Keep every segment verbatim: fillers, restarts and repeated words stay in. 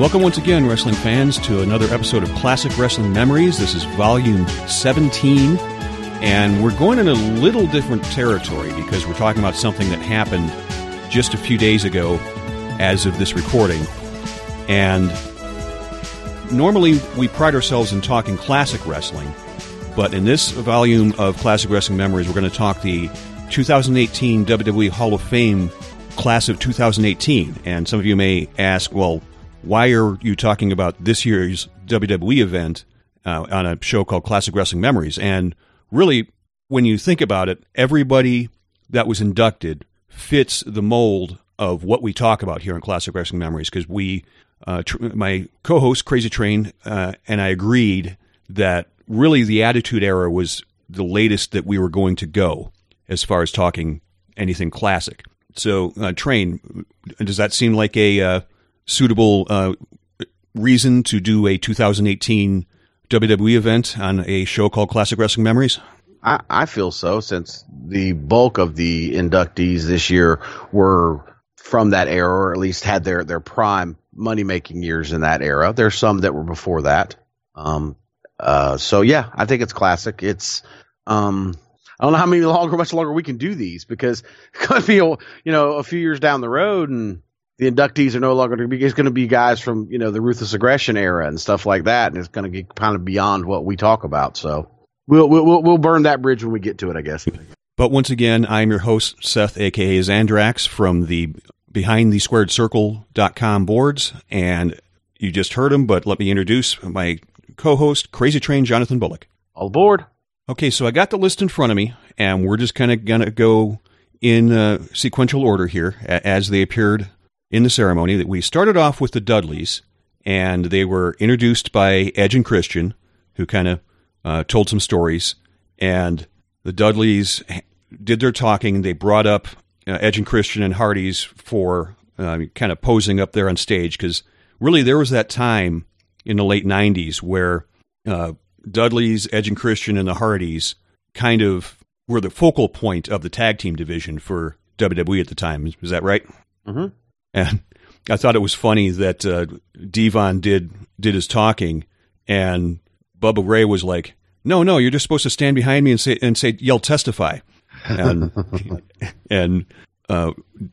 Welcome once again, wrestling fans, to another episode of Classic Wrestling Memories. This is Volume seventeen, and we're going in a little different territory because we're talking about something that happened just a few days ago as of this recording. And normally we pride ourselves in talking classic wrestling, but in this volume of Classic Wrestling Memories, we're going to talk the twenty eighteen W W E Hall of Fame Class of two thousand eighteen. And some of you may ask, well, why are you talking about this year's W W E event uh, on a show called Classic Wrestling Memories? And really, when you think about it, everybody that was inducted fits the mold of what we talk about here on Classic Wrestling Memories, because we, uh, tr- my co-host, Crazy Train, uh, and I agreed that really the Attitude Era was the latest that we were going to go as far as talking anything classic. So, uh, Train, does that seem like a... Uh, suitable uh, reason to do a two thousand eighteen W W E event on a show called Classic Wrestling Memories? I, I feel so, since the bulk of the inductees this year were from that era, or at least had their, their prime money-making years in that era. There's some that were before that. Um, uh, so, yeah, I think it's classic. It's... Um, I don't know how many longer, much longer we can do these, because it could be, you know, a few years down the road and the inductees are no longer going to be, it's going to be guys from, you know, the Ruthless Aggression era and stuff like that. And it's going to get kind of beyond what we talk about. So we'll, we'll, we'll burn that bridge when we get to it, I guess. But once again, I'm your host, Seth, A K A Zandrax, from the Behind The Squared Circle dot com boards. And you just heard him, but let me introduce my co-host, Crazy Train, Jonathan Bullock. All aboard. Okay. So I got the list in front of me, and we're just kind of going to go in uh, sequential order here as they appeared in the ceremony. That we started off with the Dudleys, and they were introduced by Edge and Christian, who kind of uh, told some stories, and the Dudleys did their talking. They brought up uh, Edge and Christian and Hardy's for uh, kind of posing up there on stage, because really there was that time in the late nineties where uh, Dudleys, Edge and Christian, and the Hardys kind of were the focal point of the tag team division for W W E at the time. Is that right? Mm-hmm. And I thought it was funny that uh, D-Von did did his talking, and Bubba Ray was like, "No, no, you're just supposed to stand behind me and say and say yell testify." And and uh,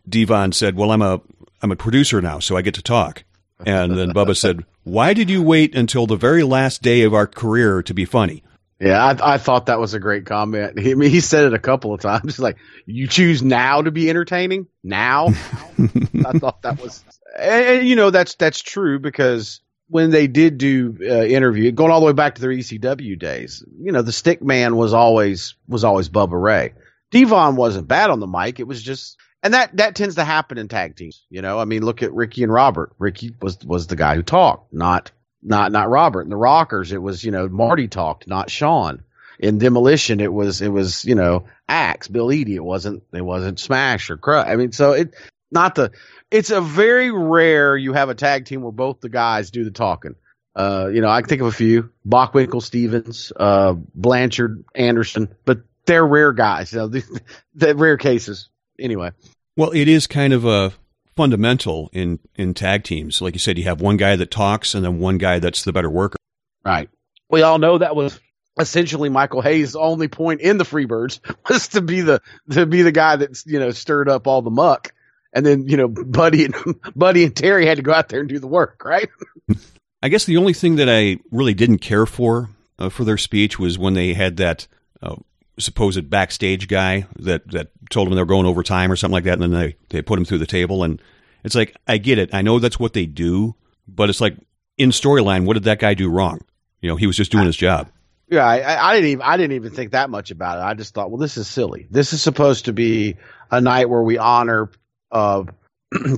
D-Von said, "Well, I'm a I'm a producer now, so I get to talk." And then Bubba said, "Why did you wait until the very last day of our career to be funny?" Yeah, I, I thought that was a great comment. He, I mean, he said it a couple of times. He's like, you choose now to be entertaining? Now? I thought that was – and, you know, that's that's true, because when they did do uh, interview, going all the way back to their E C W days, you know, the stick man was always was always Bubba Ray. D-Von wasn't bad on the mic. It was just – and that, that tends to happen in tag teams. You know, I mean, look at Ricky and Robert. Ricky was was the guy who talked, not – Not not Robert. In the Rockers, it was, you know, Marty talked, not Sean. In Demolition, it was it was, you know, Axe, Bill Eadie. It wasn't it wasn't Smash or Cry. I mean, so it not the it's a very rare you have a tag team where both the guys do the talking. Uh, you know, I can think of a few. Bockwinkle, Stevens, uh, Blanchard, Anderson, but they're rare guys. You know, the, the rare cases. Anyway. Well, it is kind of a fundamental in in tag teams, like you said, you have one guy that talks and then one guy that's the better worker. Right. We all know that was essentially Michael Hayes' only point in the Freebirds, was to be the to be the guy that's, you know, stirred up all the muck, and then, you know, Buddy and Buddy and Terry had to go out there and do the work. Right. I guess the only thing that I really didn't care for uh, for their speech was when they had that uh, supposed backstage guy that that told them they were going over time or something like that, and then they they put him through the table. And it's like, I get it, I know that's what they do, but it's like, in storyline, what did that guy do wrong? You know, he was just doing I, his job. Yeah, I, I didn't even I didn't even think that much about it. I just thought, well, this is silly. This is supposed to be a night where we honor uh,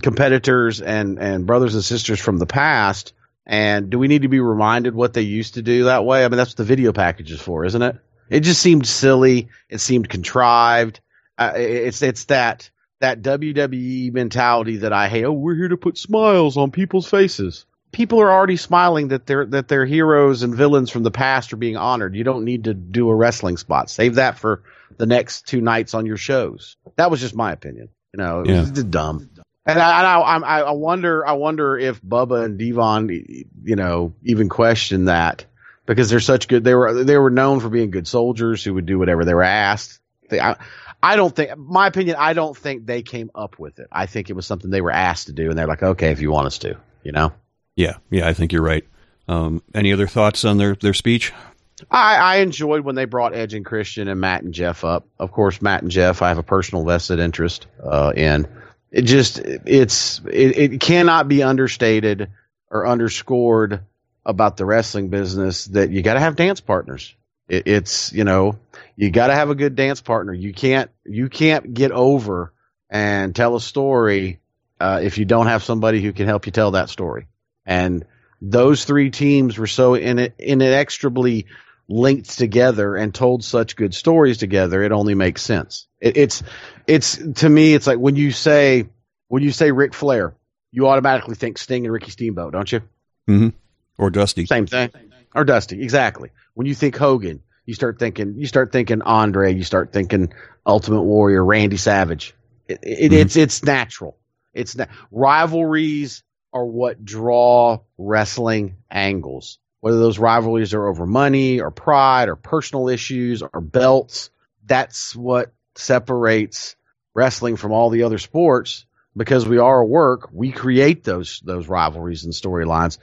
competitors and and brothers and sisters from the past. And do we need to be reminded what they used to do that way? I mean, that's what the video package is for, isn't it? It just seemed silly. It seemed contrived. Uh, it's it's that that W W E mentality that I hate. Oh, we're here to put smiles on people's faces. People are already smiling that their that their heroes and villains from the past are being honored. You don't need to do a wrestling spot. Save that for the next two nights on your shows. That was just my opinion. You know, it yeah. was dumb. And I, and I, I wonder, I wonder if Bubba and D-Von, you know, even question that, because they're such good. They were, they were known for being good soldiers who would do whatever they were asked. They, I, I don't think, my opinion, I don't think they came up with it. I think it was something they were asked to do, and they're like, okay, if you want us to, you know. Yeah, yeah, I think you're right. Um, any other thoughts on their their speech? I, I enjoyed when they brought Edge and Christian and Matt and Jeff up. Of course, Matt and Jeff, I have a personal vested interest uh, in. It just, it's, it, it cannot be understated or underscored about the wrestling business that you got to have dance partners. It, it's, you know, you got to have a good dance partner. You can't, you can't get over and tell a story uh, if you don't have somebody who can help you tell that story. And those three teams were so in, inextricably linked together and told such good stories together. It only makes sense. It, it's, it's to me, it's like when you say, when you say Ric Flair, you automatically think Sting and Ricky Steamboat, don't you? Mm-hmm. Or Dusty. Same thing. Same thing. Or Dusty. Exactly. When you think Hogan, you start thinking, you start thinking Andre, you start thinking Ultimate Warrior, Randy Savage. It, it, mm-hmm. It's, it's natural. It's na- rivalries are what draw wrestling angles, whether those rivalries are over money or pride or personal issues or belts. That's what separates wrestling from all the other sports, because we are a work. We create those those rivalries and storylines.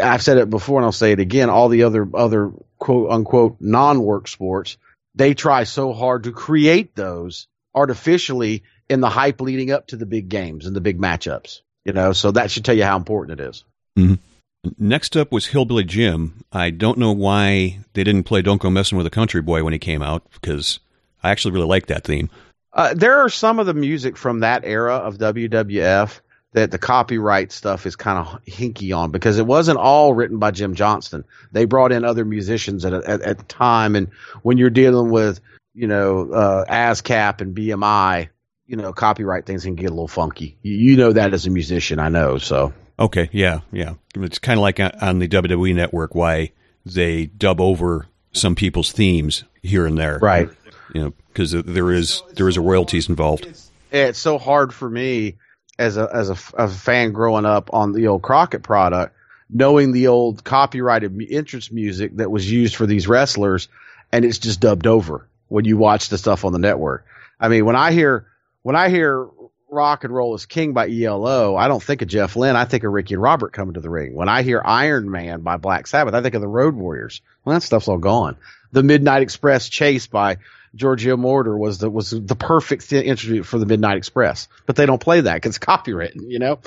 I've said it before and I'll say it again. All the other other quote unquote non-work sports, they try so hard to create those artificially in the hype leading up to the big games and the big matchups. You know, so that should tell you how important it is. Mm-hmm. Next up was Hillbilly Jim. I don't know why they didn't play Don't Go Messing with a Country Boy when he came out, because I actually really like that theme. Uh, there are some of the music from that era of W W F that the copyright stuff is kind of hinky on, because it wasn't all written by Jim Johnston. They brought in other musicians at at, at the time. And when you're dealing with, you know, uh, ASCAP and B M I, you know, copyright things can get a little funky. You, you know that as a musician, I know. So okay, yeah, yeah. It's kind of like on the W W E Network, why they dub over some people's themes here and there, right? You know, because there is there is a royalties involved. It's, it's so hard for me as a as a, as a fan growing up on the old Crockett product, knowing the old copyrighted entrance music that was used for these wrestlers, and it's just dubbed over when you watch the stuff on the network. I mean, when I hear When I hear Rock and Roll is King by E L O, I don't think of Jeff Lynne. I think of Ricky and Robert coming to the ring. When I hear Iron Man by Black Sabbath, I think of the Road Warriors. Well, that stuff's all gone. The Midnight Express chase by Giorgio Moroder was the was the perfect th- interview for the Midnight Express. But they don't play that because it's copywritten, you know?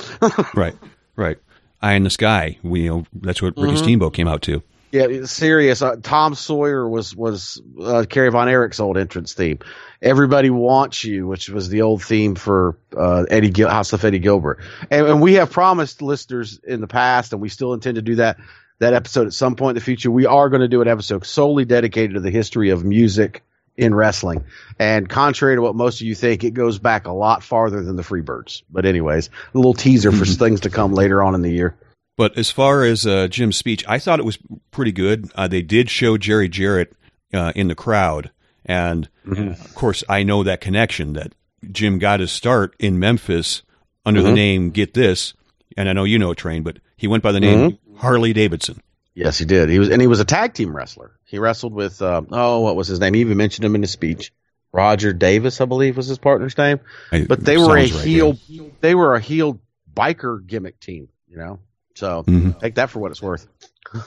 Right, right. Eye in the Sky, we, you know, that's what Ricky mm-hmm. Steamboat came out to. Yeah, it's serious. Uh, Tom Sawyer was was uh, Kerry Von Erich's old entrance theme. Everybody Wants You, which was the old theme for uh, Eddie Gil- House of Eddie Gilbert. And, and we have promised listeners in the past, and we still intend to do that that episode at some point in the future. We are going to do an episode solely dedicated to the history of music in wrestling. And contrary to what most of you think, it goes back a lot farther than the Freebirds. But anyways, a little teaser for things to come later on in the year. But as far as uh, Jim's speech, I thought it was pretty good. Uh, they did show Jerry Jarrett uh, in the crowd. And, mm-hmm. of course, I know that connection that Jim got his start in Memphis under mm-hmm. the name, get this, and I know you know, Train, but he went by the name mm-hmm. Harley Davidson. Yes, he did. He was, and he was a tag team wrestler. He wrestled with, uh, oh, what was his name? He even mentioned him in his speech. Roger Davis, I believe, was his partner's name. I, but they were a right, heel, yeah. they were a heel biker gimmick team, you know? So mm-hmm. take that for what it's worth.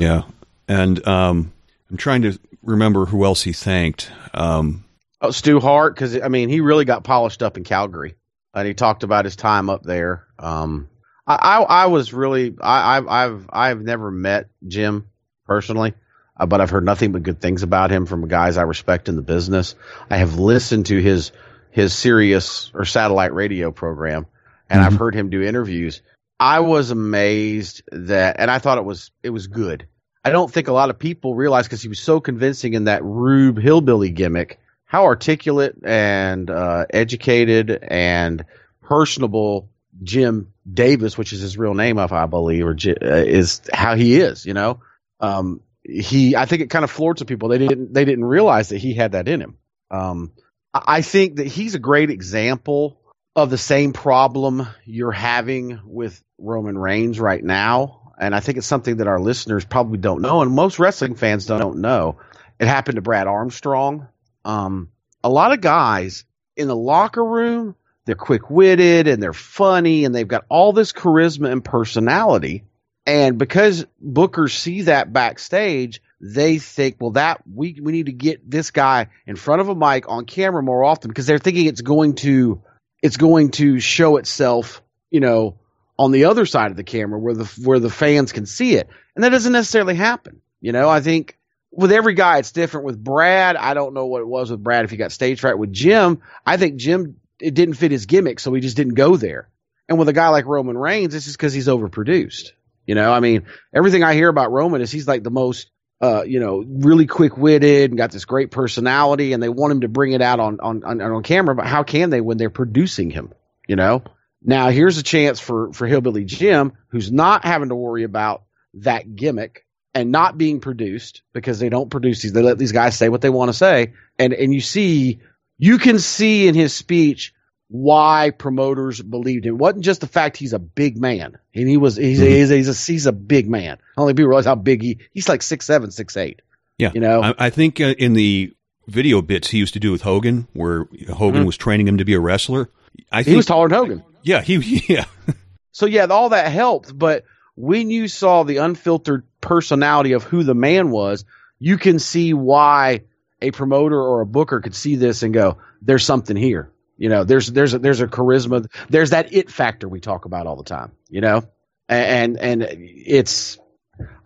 Yeah. And um, I'm trying to remember who else he thanked. Um, oh, Stu Hart, because, I mean, he really got polished up in Calgary. And he talked about his time up there. Um, I, I, I was really I, – I've I've never met Jim personally, uh, but I've heard nothing but good things about him from guys I respect in the business. I have listened to his, his Sirius or satellite radio program, and mm-hmm. I've heard him do interviews. I was amazed that, and I thought it was it was good. I don't think a lot of people realize, because he was so convincing in that Rube Hillbilly gimmick, how articulate and uh, educated and personable Jim Davis, which is his real name, if I believe, or J- uh, is how he is. You know, um, he. I think it kind of floored some people. They didn't they didn't realize that he had that in him. Um, I think that he's a great example of the same problem you're having with Roman Reigns right now. And I think it's something that our listeners probably don't know, and most wrestling fans don't know. It happened to Brad Armstrong. Um, a lot of guys in the locker room, they're quick-witted and they're funny and they've got all this charisma and personality. And because bookers see that backstage, they think, well, that we we need to get this guy in front of a mic on camera more often, because they're thinking it's going to it's going to show itself, you know, on the other side of the camera where the where the fans can see it. And that doesn't necessarily happen. You know, I think with every guy it's different. With Brad, I don't know what it was with Brad, if he got stage fright. With Jim, I think Jim, it didn't fit his gimmick, so he just didn't go there. And with a guy like Roman Reigns, it's just because he's overproduced. You know, I mean, everything I hear about Roman is he's like the most, uh, you know, really quick-witted and got this great personality, and they want him to bring it out on, on, on, on camera, but how can they when they're producing him, you know? Now, here's a chance for, for Hillbilly Jim, who's not having to worry about that gimmick and not being produced, because they don't produce these. They let these guys say what they want to say, and, and you see – you can see in his speech why promoters believed him. It wasn't just the fact he's a big man, and he was he's, mm-hmm. he's, he's, a, he's a big man. Only people realize how big he he's like six seven, six eight. Yeah, you know. I, I think uh, in the video bits he used to do with Hogan, where Hogan mm-hmm. was training him to be a wrestler, I think he was taller than Hogan. Yeah, he yeah. So yeah, all that helped, but when you saw the unfiltered personality of who the man was, you can see why a promoter or a booker could see this and go, there's something here. You know, there's, there's, a, there's a charisma. There's that it factor we talk about all the time, you know, and, and it's,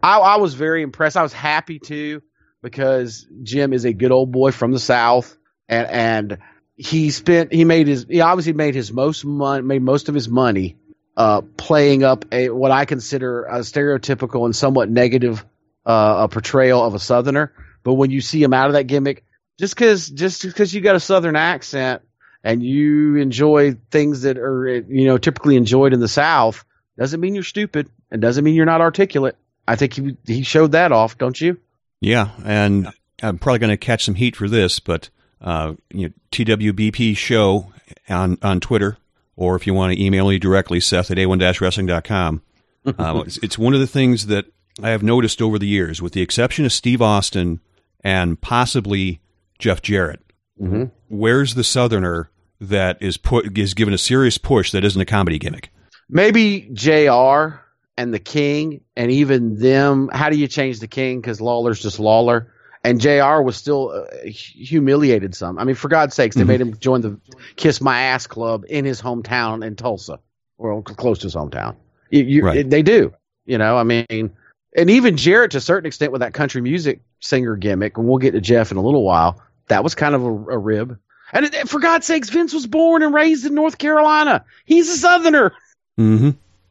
I, I was very impressed. I was happy too, because Jim is a good old boy from the South, and, and he spent, he made his, he obviously made his most money, made most of his money, uh, playing up a, what I consider a stereotypical and somewhat negative, uh, a portrayal of a Southerner. But when you see him out of that gimmick, just because just because you got a Southern accent and you enjoy things that are, you know, typically enjoyed in the South, doesn't mean you're stupid and doesn't mean you're not articulate. I think he he showed that off, don't you? Yeah, and I'm probably going to catch some heat for this, but uh, you know, T W B P show on, on Twitter, or if you want to email me directly, Seth at a one dash wrestling dot com. Uh, it's, it's one of the things that I have noticed over the years, with the exception of Steve Austin and possibly Jeff Jarrett. Mm-hmm. Where's the Southerner that is put is given a serious push that isn't a comedy gimmick? Maybe J R and the King, and even them. How do you change the King? Because Lawler's just Lawler, and J R was still uh, humiliated some. I mean, for God's sakes, they mm-hmm. made him join the Kiss My Ass Club in his hometown in Tulsa, or close to his hometown. You, you, right. it, they do, you know. I mean. And even Jarrett, to a certain extent, with that country music singer gimmick, and we'll get to Jeff in a little while, that was kind of a, a rib. And it, for God's sakes, Vince was born and raised in North Carolina. He's a Southerner. Mm-hmm.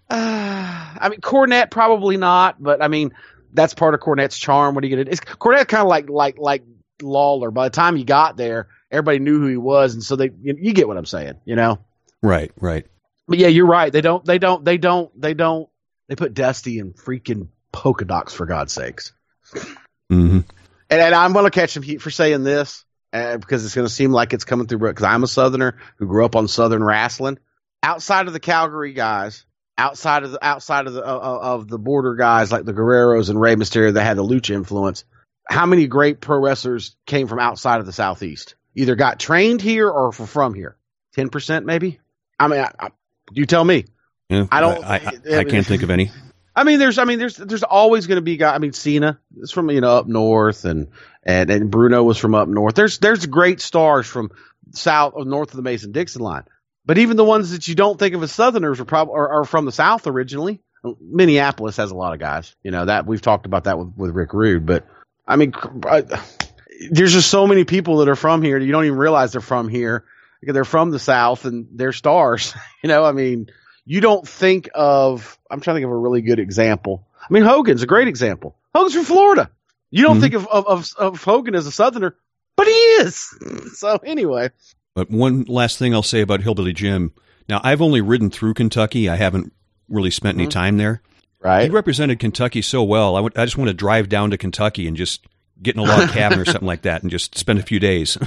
Uh, I mean, Cornette probably not, but I mean, that's part of Cornette's charm. What are you going to do? Cornette kind of like like like Lawler. By the time you got there, everybody knew who he was, and so they you, you get what I'm saying, you know? Right, right. But yeah, you're right. They don't. They don't. They don't. They don't. They put Dusty in freaking polka dots, for God's sakes. Mm-hmm. and, and I'm going to catch some heat for saying this, uh, because it's going to seem like it's coming through, because I'm a Southerner who grew up on Southern wrestling. Outside of the Calgary guys, outside of the outside of the uh, of the border guys like the Guerreros and Rey Mysterio that had the lucha influence, how many great pro wrestlers came from outside of the Southeast, either got trained here or from here? Ten percent maybe. I mean, I, I, you tell me. Yeah, I don't I, I, I, I, I can't think of any. I mean, there's, I mean, there's, there's always going to be guys. I mean, Cena is from, you know, up north, and, and, and Bruno was from up north. There's, there's great stars from south or north of the Mason-Dixon line. But even the ones that you don't think of as Southerners are probably are, are from the South originally. Minneapolis has a lot of guys, you know, that we've talked about that with, with Rick Rude. But I mean, I, there's just so many people that are from here. You don't even realize they're from here, because they're from the South and they're stars. You know, I mean, you don't think of – I'm trying to think of a really good example. I mean, Hogan's a great example. Hogan's from Florida. You don't mm-hmm. think of, of of Hogan as a Southerner, but he is. So anyway. But one last thing I'll say about Hillbilly Jim. Now, I've only ridden through Kentucky. I haven't really spent mm-hmm. any time there. Right. He represented Kentucky so well. I, w- I just want to drive down to Kentucky and just get in a log cabin or something like that and just spend a few days.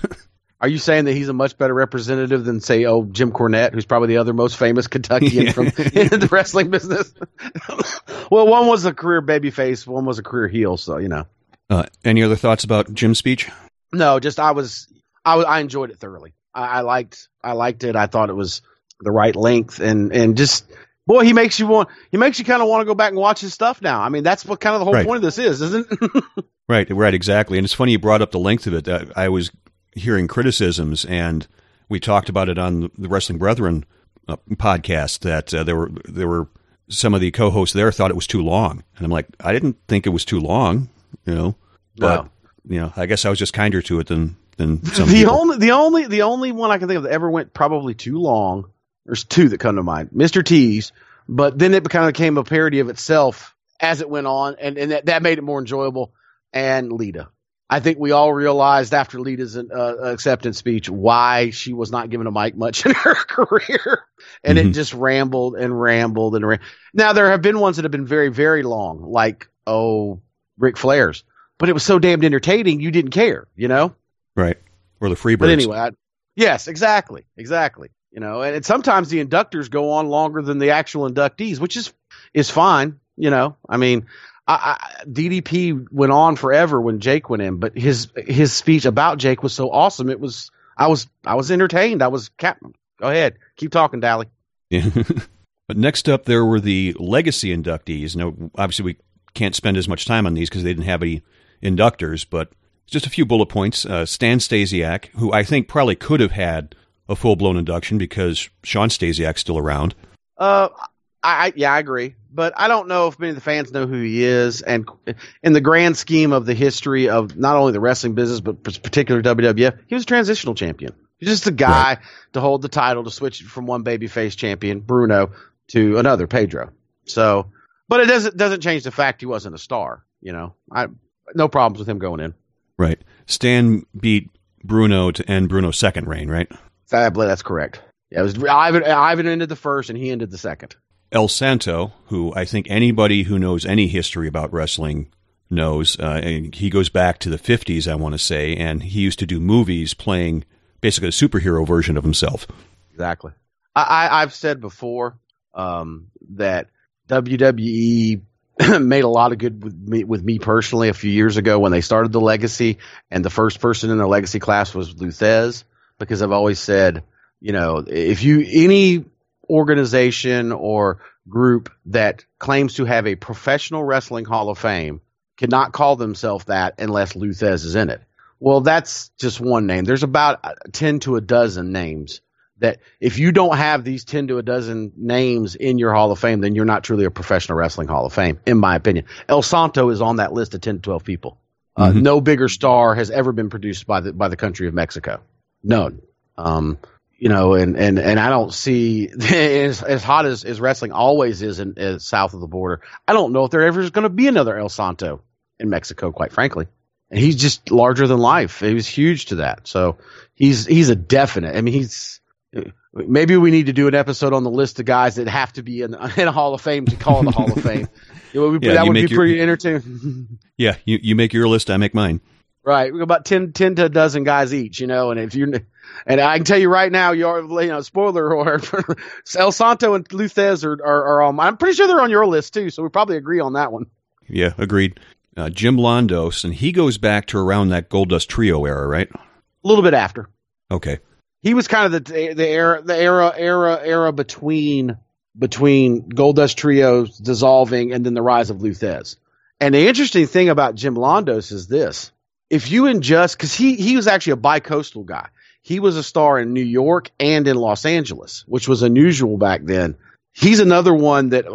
Are you saying that he's a much better representative than, say, oh, Jim Cornette, who's probably the other most famous Kentuckian yeah. from in the wrestling business? Well, one was a career babyface, one was a career heel, so, you know. Uh, any other thoughts about Jim's speech? No, just I was I, I enjoyed it thoroughly. I, I liked I liked it. I thought it was the right length, and and just boy, he makes you want he makes you kind of want to go back and watch his stuff now. I mean, that's what kind of the whole right. point of this is, isn't it? right, right, exactly. And it's funny you brought up the length of it. I, I was hearing criticisms, and we talked about it on the Wrestling Brethren uh, podcast that uh, there were there were some of the co-hosts there thought it was too long, and I'm like, I didn't think it was too long, you know. But no. you know, I guess I was just kinder to it than than some the people. only the only the only one I can think of that ever went probably too long. There's two that come to mind, Mister T's, but then it kind of became a parody of itself as it went on, and and that, that made it more enjoyable. And Lita. I think we all realized after Lita's uh, acceptance speech why she was not given a mic much in her career, and mm-hmm. it just rambled and rambled and rambled. Now, there have been ones that have been very, very long, like, oh, Ric Flair's, but it was so damned entertaining you didn't care, you know? Right. Or the Freebirds. But anyway, I, yes, exactly, exactly. You know, and, and sometimes the inductors go on longer than the actual inductees, which is is fine, you know? I mean – I, I, D D P went on forever when Jake went in, but his his speech about Jake was so awesome. It was I was I was entertained. I was captain. Go ahead, keep talking, Dally. Yeah. But next up, there were the legacy inductees. Now, obviously, we can't spend as much time on these because they didn't have any inductors. But just a few bullet points. Uh, Stan Stasiak, who I think probably could have had a full blown induction because Sean Stasiak's still around. Uh, I, I yeah, I agree. But I don't know if many of the fans know who he is. And in the grand scheme of the history of not only the wrestling business, but particularly W W F, he was a transitional champion. He's just a guy right. to hold the title, to switch from one babyface champion, Bruno, to another, Pedro. So, but it doesn't doesn't change the fact he wasn't a star. You know, I no problems with him going in. Right. Stan beat Bruno to end Bruno's second reign, right? I believe that's correct. Yeah, it was Ivan, Ivan ended the first, and he ended the second. El Santo, who I think anybody who knows any history about wrestling knows, uh, and he goes back to the fifties, I want to say, and he used to do movies playing basically a superhero version of himself. Exactly. I, I, I've said before um, that W W E made a lot of good with me, with me personally a few years ago when they started the Legacy, and the first person in the Legacy class was Luthez, because I've always said, you know, if you – any – organization or group that claims to have a professional wrestling hall of fame cannot call themselves that unless Luthez is in it. Well, that's just one name. There's about ten to a dozen names that if you don't have these ten to a dozen names in your hall of fame, then you're not truly a professional wrestling hall of fame, in my opinion. El Santo is on that list of ten to twelve people. Uh, mm-hmm. No bigger star has ever been produced by the, by the country of Mexico. None. Um, You know, and, and, and I don't see as, as hot as, as wrestling always is in as south of the border. I don't know if there ever is going to be another El Santo in Mexico, quite frankly. And he's just larger than life. He was huge to that. So he's he's a definite. I mean, he's maybe we need to do an episode on the list of guys that have to be in, in a Hall of Fame to call the Hall of Fame. It would be, yeah, that would be your, pretty entertaining. Yeah, you, you make your list, I make mine. Right, we got about ten to a dozen guys each, you know, and if you and I can tell you right now, you are, you know, spoiler or El Santo and Luthez are are, are on. I'm pretty sure they're on your list too, so we probably agree on that one. Yeah, agreed. Uh, Jim Londos, and he goes back to around that Goldust Trio era, right? A little bit after. Okay. He was kind of the the era the era era era between between Goldust Trio dissolving and then the rise of Luthez. And the interesting thing about Jim Londos is this. If you ingest, because he, he was actually a bi-coastal guy. He was a star in New York and in Los Angeles, which was unusual back then. He's another one that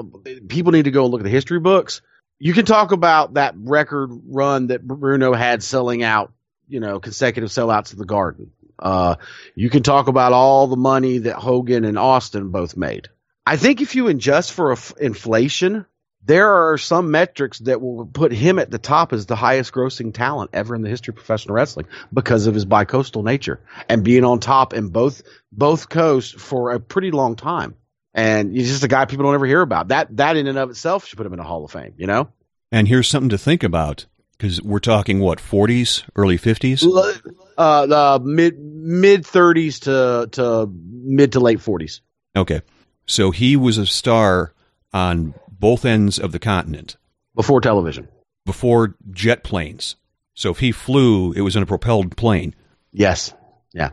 people need to go and look at the history books. You can talk about that record run that Bruno had selling out, you know, consecutive sellouts of the Garden. Uh, you can talk about all the money that Hogan and Austin both made. I think if you adjust for f- inflation – there are some metrics that will put him at the top as the highest grossing talent ever in the history of professional wrestling because of his bi-coastal nature and being on top in both both coasts for a pretty long time. And he's just a guy people don't ever hear about. That that in and of itself should put him in a Hall of Fame, you know? And here's something to think about because we're talking, what, forties, early fifties? uh, the mid mid thirties to to mid to late forties. Okay, so he was a star on both ends of the continent before television, before jet planes. So if he flew, it was in a propelled plane. Yes. Yeah.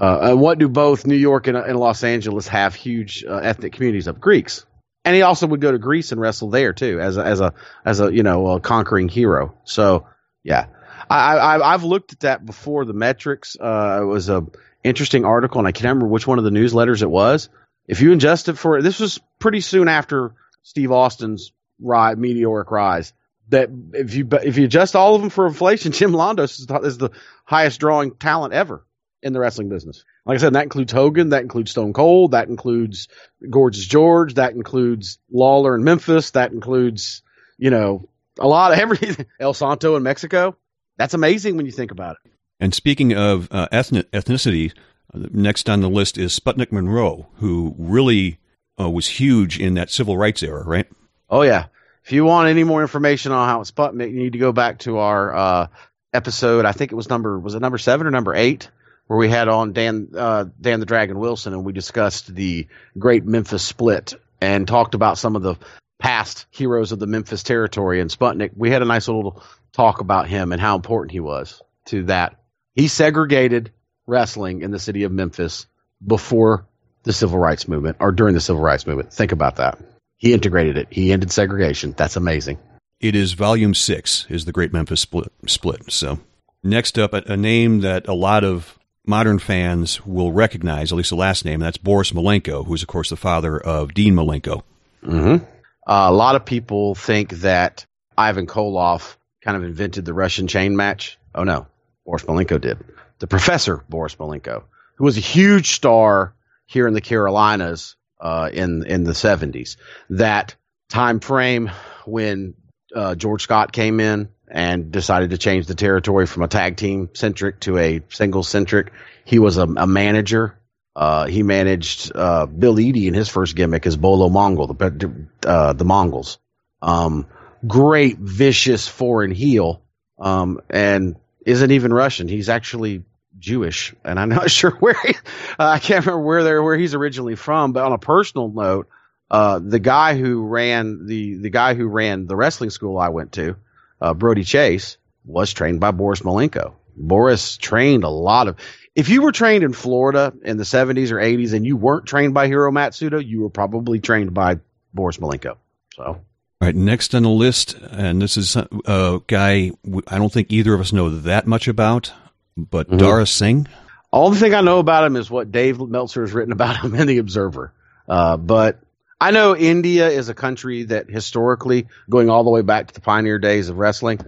Uh, and what do both New York and, and Los Angeles have huge uh, ethnic communities of? Greeks. And he also would go to Greece and wrestle there too, as a, as a as a you know a conquering hero. So yeah, I, I I've looked at that before. The metrics. Uh, it was a interesting article, and I can't remember which one of the newsletters it was. If you ingest it for this was pretty soon after Steve Austin's rise, meteoric rise. That if you if you adjust all of them for inflation, Jim Londos is the, is the highest drawing talent ever in the wrestling business. Like I said, that includes Hogan, that includes Stone Cold, that includes Gorgeous George, that includes Lawler in Memphis, that includes, you know, a lot of everything. El Santo in Mexico. That's amazing when you think about it. And speaking of uh, ethnic, ethnicity, uh, next on the list is Sputnik Monroe, who really uh, was huge in that civil rights era, right? Oh, yeah. If you want any more information on how it's Sputnik, you need to go back to our uh, episode. I think it was number, was it number seven or number eight? Where we had on Dan uh, Dan the Dragon Wilson, and we discussed the Great Memphis Split and talked about some of the past heroes of the Memphis territory and Sputnik. We had a nice little talk about him and how important he was to that. He segregated wrestling in the city of Memphis before the Civil Rights Movement or during the Civil Rights Movement. Think about that. He integrated it. He ended segregation. That's amazing. It is volume six is the Great Memphis Split. split. So next up, a, a name that a lot of modern fans will recognize, at least the last name, and that's Boris Malenko, who is, of course, the father of Dean Malenko. Mm-hmm. Uh, a lot of people think that Ivan Koloff kind of invented the Russian chain match. Oh, no. Boris Malenko did. The professor, Boris Malenko, who was a huge star here in the Carolinas uh, in, in the seventies. That time frame when uh, George Scott came in and decided to change the territory from a tag team centric to a single centric. He was a, a manager. Uh, he managed uh, Bill Eadie in his first gimmick as Bolo Mongol, the uh, the Mongols. Um, great, vicious foreign heel, um, and isn't even Russian. He's actually Jewish, and I'm not sure where he, uh, I can't remember where they're, where he's originally from. But on a personal note, uh, the guy who ran the the guy who ran the wrestling school I went to. Uh, Brody Chase was trained by Boris Malenko. Boris trained a lot of. If you were trained in Florida in the seventies or eighties and you weren't trained by Hiro Matsuda, you were probably trained by Boris Malenko. So, all right, next on the list, and this is a guy I don't think either of us know that much about, but mm-hmm. Dara Singh. All the thing I know about him is what Dave Meltzer has written about him in The Observer. Uh, but. I know India is a country that historically, going all the way back to the pioneer days of wrestling,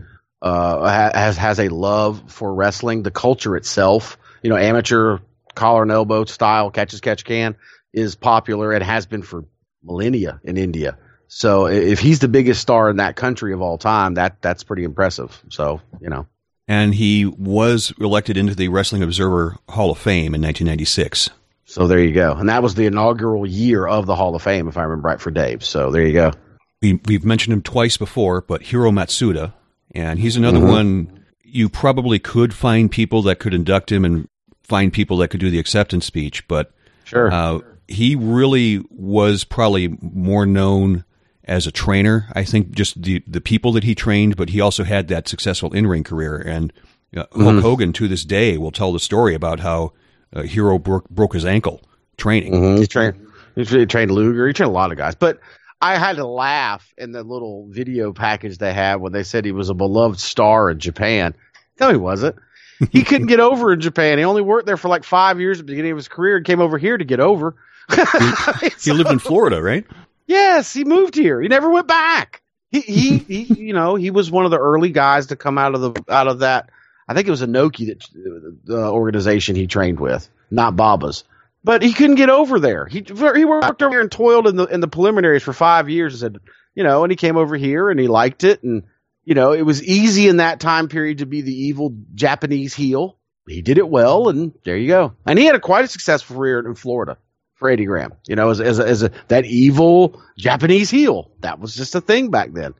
uh, has has a love for wrestling. The culture itself, you know, amateur collar and elbow style, catch as catch can, is popular and has been for millennia in India. So if he's the biggest star in that country of all time, that that's pretty impressive. So, you know. And he was elected into the Wrestling Observer Hall of Fame in nineteen ninety-six. So there you go. And that was the inaugural year of the Hall of Fame, if I remember right, for Dave. So there you go. We, we've mentioned him twice before, but Hiro Matsuda. And he's another mm-hmm. one. You probably could find people that could induct him and find people that could do the acceptance speech. But sure, uh, he really was probably more known as a trainer. I think just the, the people that he trained, but he also had that successful in-ring career. And uh, Hulk mm-hmm. Hogan, to this day, will tell the story about how Uh, Hiro broke, broke his ankle training. Mm-hmm. He trained, he trained Luger. He trained a lot of guys. But I had to laugh in the little video package they had when they said he was a beloved star in Japan. No, he wasn't. He couldn't get over in Japan. He only worked there for like five years at the beginning of his career and came over here to get over. he, he lived in Florida, right? Yes, he moved here. He never went back. He, he, he, you know, he was one of the early guys to come out of the out of that. I think it was Inoki, that the organization he trained with, not Baba's. But he couldn't get over there. He he worked over here and toiled in the in the preliminaries for five years. And said, you know, and he came over here and he liked it. And you know, it was easy in that time period to be the evil Japanese heel. He did it well, and there you go. And he had a quite a successful career in Florida for Eddie Graham. You know, as as a, as a, that evil Japanese heel, that was just a thing back then.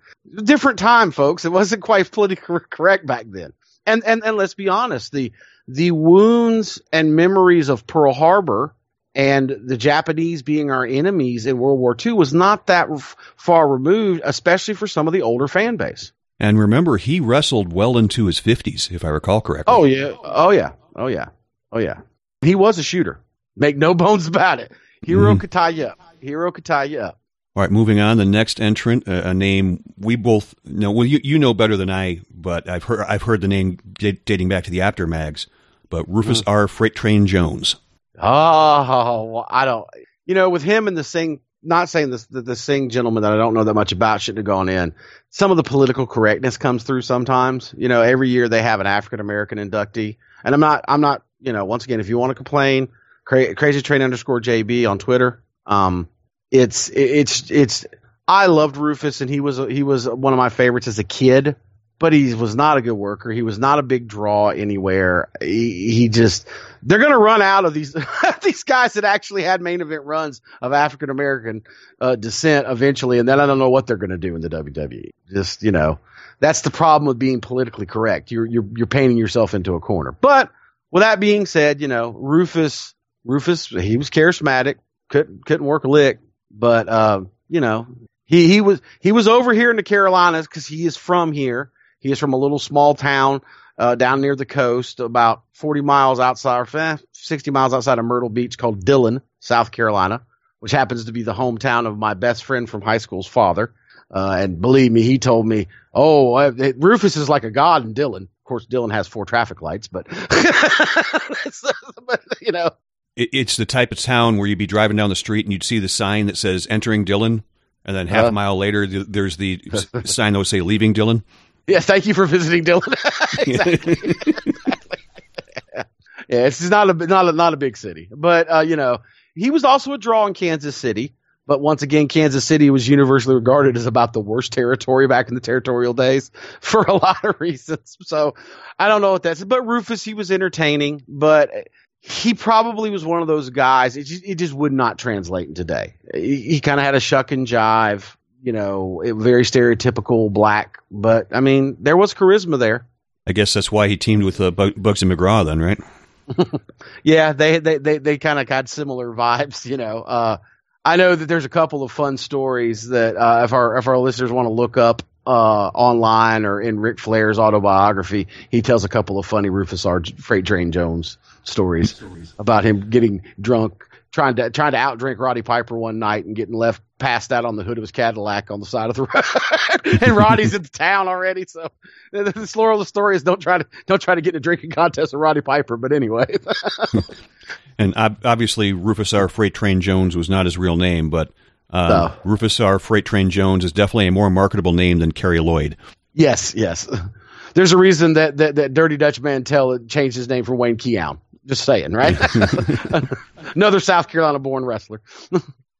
Different time, folks. It wasn't quite politically correct back then. And, and and let's be honest, the the wounds and memories of Pearl Harbor and the Japanese being our enemies in World War Two was not that far removed, especially for some of the older fan base. And remember, he wrestled well into his fifties, if I recall correctly. Oh, yeah. Oh, yeah. Oh, yeah. Oh, yeah. He was a shooter. Make no bones about it. Hero mm. could tie you up. Hero could tie you up. All right, moving on. The next entrant, uh, a name we both know. Well, you, you know better than I, but I've heard I've heard the name dating back to the aftermags. But Rufus mm. R. Freight Train Jones. Oh, well, I don't. You know, with him and the Singh, not saying this, the, the Singh gentleman that I don't know that much about shouldn't have gone in. Some of the political correctness comes through sometimes. You know, every year they have an African American inductee, and I'm not. I'm not. You know, once again, if you want to complain, cra- Crazy Train underscore J B on Twitter. Um. It's, it's, it's, I loved Rufus and he was, he was one of my favorites as a kid, but he was not a good worker. He was not a big draw anywhere. He, he just, they're going to run out of these, these guys that actually had main event runs of African American uh, descent eventually. And then I don't know what they're going to do in the W W E. Just, you know, that's the problem with being politically correct. You're, you're, you're painting yourself into a corner. But with that being said, you know, Rufus, Rufus, he was charismatic, couldn't, couldn't work a lick. But, uh, you know, he, he was he was over here in the Carolinas because he is from here. He is from a little small town uh, down near the coast, about forty miles outside or eh, sixty miles outside of Myrtle Beach called Dillon, South Carolina, which happens to be the hometown of my best friend from high school's father. Uh, and believe me, he told me, oh, I, Rufus is like a god in Dillon. Of course, Dillon has four traffic lights, but, but you know. It's the type of town where you'd be driving down the street and you'd see the sign that says entering Dillon. And then half uh, a mile later, th- there's the sign that would say leaving Dillon. Yeah. Thank you for visiting Dillon. Exactly. Yeah. Yeah. It's not a, not a, not a big city, but uh, you know, he was also a draw in Kansas City, but once again, Kansas City was universally regarded as about the worst territory back in the territorial days for a lot of reasons. So I don't know what that's, but Rufus, he was entertaining, but he probably was one of those guys. It just, it just would not translate in today. He, he kind of had a shuck and jive, you know, very stereotypical black. But, I mean, there was charisma there. I guess that's why he teamed with uh, Bug- Bugsy McGraw then, right? Yeah, they they, they, they kind of got similar vibes, you know. Uh, I know that there's a couple of fun stories that uh, if our if our listeners want to look up uh, online or in Ric Flair's autobiography, he tells a couple of funny Rufus R. Freight Train Jones stories about him getting drunk, trying to trying to outdrink Roddy Piper one night and getting left passed out on the hood of his Cadillac on the side of the road. And Roddy's in the town already, so the moral of the story is don't try to don't try to get in a drinking contest with Roddy Piper. But anyway, and obviously Rufus R. Freight Train Jones was not his real name, but uh, no. Rufus R. Freight Train Jones is definitely a more marketable name than Kerry Lloyd. Yes, yes. There's a reason that that, that Dirty Dutch Mantell changed his name from Wayne Keown. Just saying, right? Another South Carolina-born wrestler.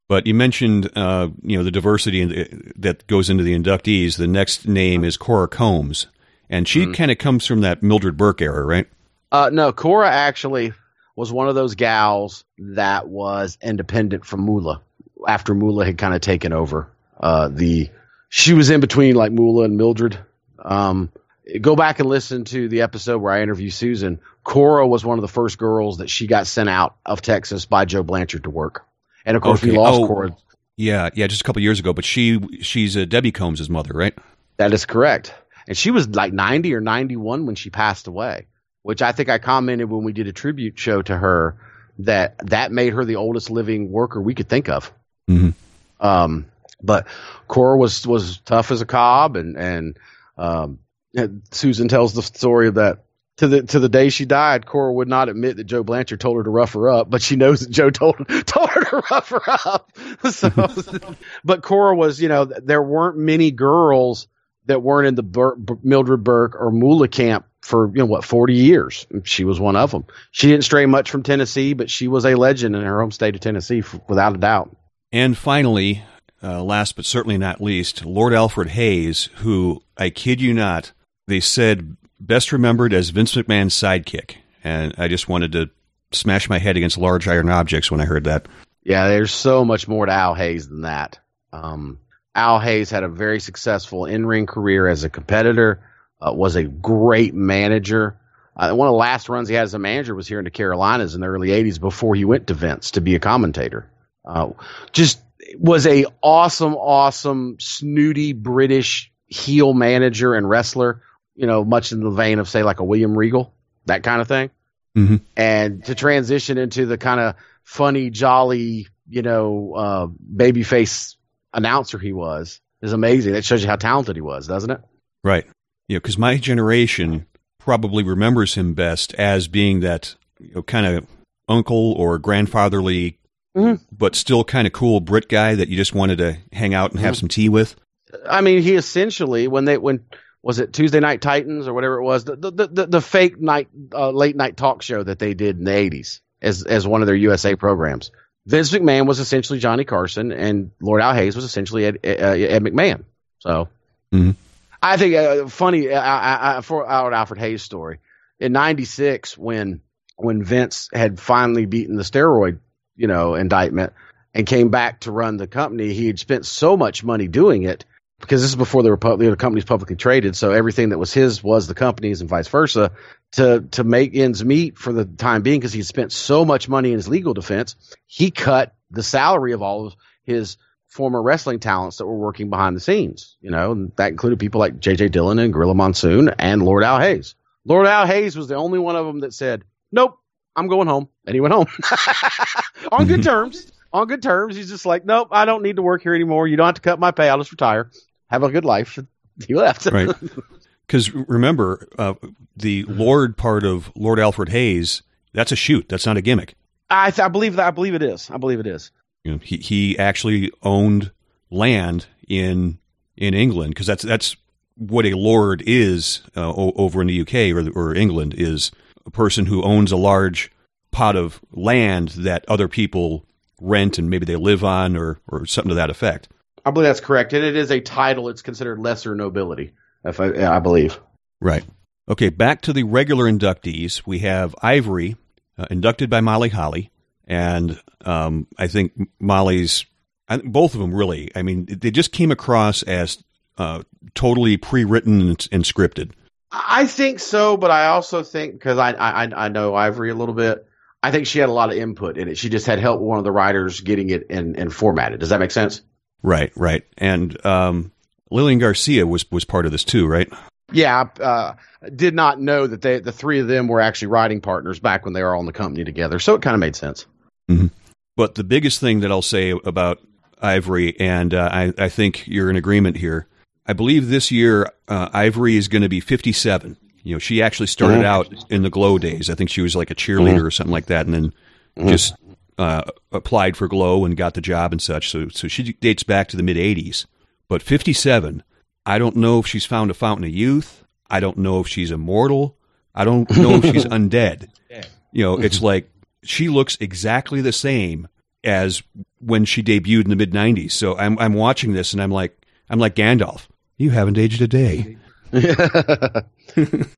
But you mentioned, uh, you know, the diversity in the, that goes into the inductees. The next name is Cora Combs, and she mm-hmm. kind of comes from that Mildred Burke era, right? Uh, no, Cora actually was one of those gals that was independent from Moolah after Moolah had kind of taken over. Uh, the she was in between like Moolah and Mildred. Um, go back and listen to the episode where I interview Susan. Cora was one of the first girls that she got sent out of Texas by Joe Blanchard to work. And of course okay. we lost oh, Cora. Yeah. Yeah. Just a couple of years ago, but she, she's uh, Debbie Combs' mother, right? That is correct. And she was like ninety or ninety-one when she passed away, which I think I commented when we did a tribute show to her that that made her the oldest living worker we could think of. Mm-hmm. Um, but Cora was, was tough as a cob and, and, um, And Susan tells the story of that to the to the day she died. Cora would not admit that Joe Blanchard told her to rough her up, but she knows that Joe told told her to rough her up. So, but Cora was, you know, there weren't many girls that weren't in the Bur- B- Mildred Burke or Moolah camp for you know what forty years. She was one of them. She didn't stray much from Tennessee, but she was a legend in her home state of Tennessee, for, without a doubt. And finally, uh, last but certainly not least, Lord Alfred Hayes, who I kid you not. They said best remembered as Vince McMahon's sidekick, and I just wanted to smash my head against large iron objects when I heard that. Yeah, there's so much more to Al Hayes than that. Um, Al Hayes had a very successful in-ring career as a competitor, uh, was a great manager. Uh, one of the last runs he had as a manager was here in the Carolinas in the early eighties before he went to Vince to be a commentator. Uh, just was a awesome, awesome, snooty British heel manager and wrestler, you know, much in the vein of, say, like a William Regal, that kind of thing. Mm-hmm. And to transition into the kind of funny, jolly, you know, uh, babyface announcer he was is amazing. That shows you how talented he was, doesn't it? Right. Yeah, because my generation probably remembers him best as being that, you know, kind of uncle or grandfatherly, mm-hmm. but still kind of cool Brit guy that you just wanted to hang out and mm-hmm. have some tea with. I mean, he essentially, when they when was it Tuesday Night Titans or whatever it was, the the the, the fake night uh, late night talk show that they did in the eighties as as one of their U S A programs. Vince McMahon was essentially Johnny Carson, and Lord Al Hayes was essentially Ed, Ed, Ed McMahon. So. Mm-hmm. I think uh, funny uh, I, I, for our Alfred Hayes story in ninety-six when when Vince had finally beaten the steroid, you know, indictment and came back to run the company. He had spent so much money doing it because this is before the Repu- the company's publicly traded. So everything that was his was the company's and vice versa to to make ends meet for the time being because he had spent so much money in his legal defense. He cut the salary of all of his former wrestling talents that were working behind the scenes, you know, and that included people like J J Dillon and Gorilla Monsoon and Lord Al Hayes. Lord Al Hayes was the only one of them that said, nope, I'm going home. And he went home on good terms, on good terms. He's just like, nope, I don't need to work here anymore. You don't have to cut my pay. I'll just retire. Have a good life. He left. Right. Cause remember uh, the Lord part of Lord Alfred Hayes, that's a shoot. That's not a gimmick. I, th- I believe that. I believe it is. I believe it is. You know, he he actually owned land in in England because that's that's what a lord is uh, o- over in the U K or or England is a person who owns a large pot of land that other people rent and maybe they live on or or something to that effect. I believe that's correct, and it is a title. It's considered lesser nobility, if I, I believe. Right. Okay. Back to the regular inductees. We have Ivory, uh, inducted by Molly Holly. And um, I think Molly's, both of them really, I mean, they just came across as uh, totally pre-written and, and scripted. I think so, but I also think, because I, I I know Ivory a little bit, I think she had a lot of input in it. She just had help with one of the writers getting it and, and formatted. Does that make sense? Right, right. And um, Lillian Garcia was, was part of this too, right? Yeah, I uh, did not know that they, the three of them were actually writing partners back when they were all in the company together, so it kind of made sense. Mm-hmm. But the biggest thing that I'll say about Ivory, and uh, I, I think you're in agreement here, I believe this year uh, Ivory is going to be fifty-seven. You know, she actually started mm-hmm. out in the Glow days. I think she was like a cheerleader mm-hmm. or something like that, and then mm-hmm. just uh, applied for Glow and got the job and such. So, so she dates back to the mid eighties. But fifty-seven, I don't know if she's found a fountain of youth. I don't know if she's immortal. I don't know if she's undead. You know, it's like. She looks exactly the same as when she debuted in the mid nineties. So I'm I'm watching this and I'm like I'm like Gandalf. You haven't aged a day.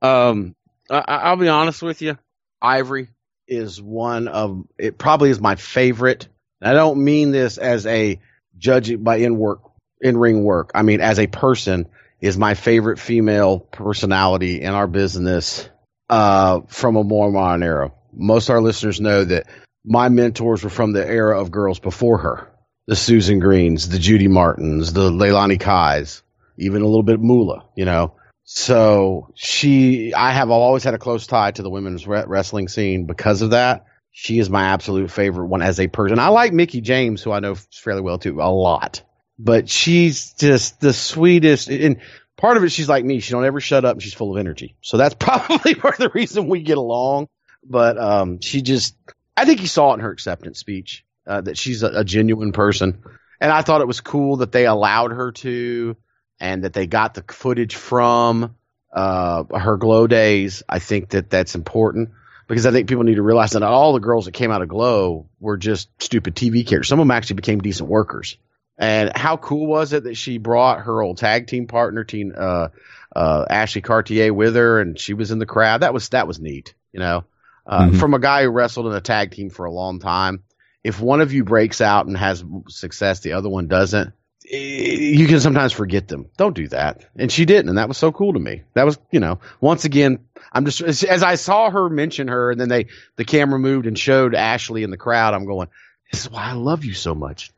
um, I, I'll be honest with you. Ivory is one of it. Probably is my favorite. And I don't mean this as a judging by in work in ring work. I mean as a person is my favorite female personality in our business uh, from a more modern era. Most of our listeners know that my mentors were from the era of girls before her, the Susan Greens, the Judy Martins, the Leilani Kais, even a little bit Moolah, you know. So she, I have always had a close tie to the women's re- wrestling scene because of that. She is my absolute favorite one as a person. I like Mickie James, who I know fairly well too, a lot, but she's just the sweetest. And part of it, she's like me. She don't ever shut up and she's full of energy. So that's probably part of the reason we get along. But um, she just – I think he saw it in her acceptance speech uh, that she's a, a genuine person. And I thought it was cool that they allowed her to and that they got the footage from uh, her Glow days. I think that that's important because I think people need to realize that not all the girls that came out of Glow were just stupid T V characters. Some of them actually became decent workers. And how cool was it that she brought her old tag team partner, teen, uh, uh, Ashley Cartier, with her and she was in the crowd? That was that was neat, you know. Uh, mm-hmm. From a guy who wrestled in a tag team for a long time, if one of you breaks out and has success, the other one doesn't, you can sometimes forget them. Don't do that. And she didn't. And that was so cool to me. That was, you know, once again, I'm just, as, as I saw her mention her and then they, the camera moved and showed Ashley in the crowd, I'm going, this is why I love you so much.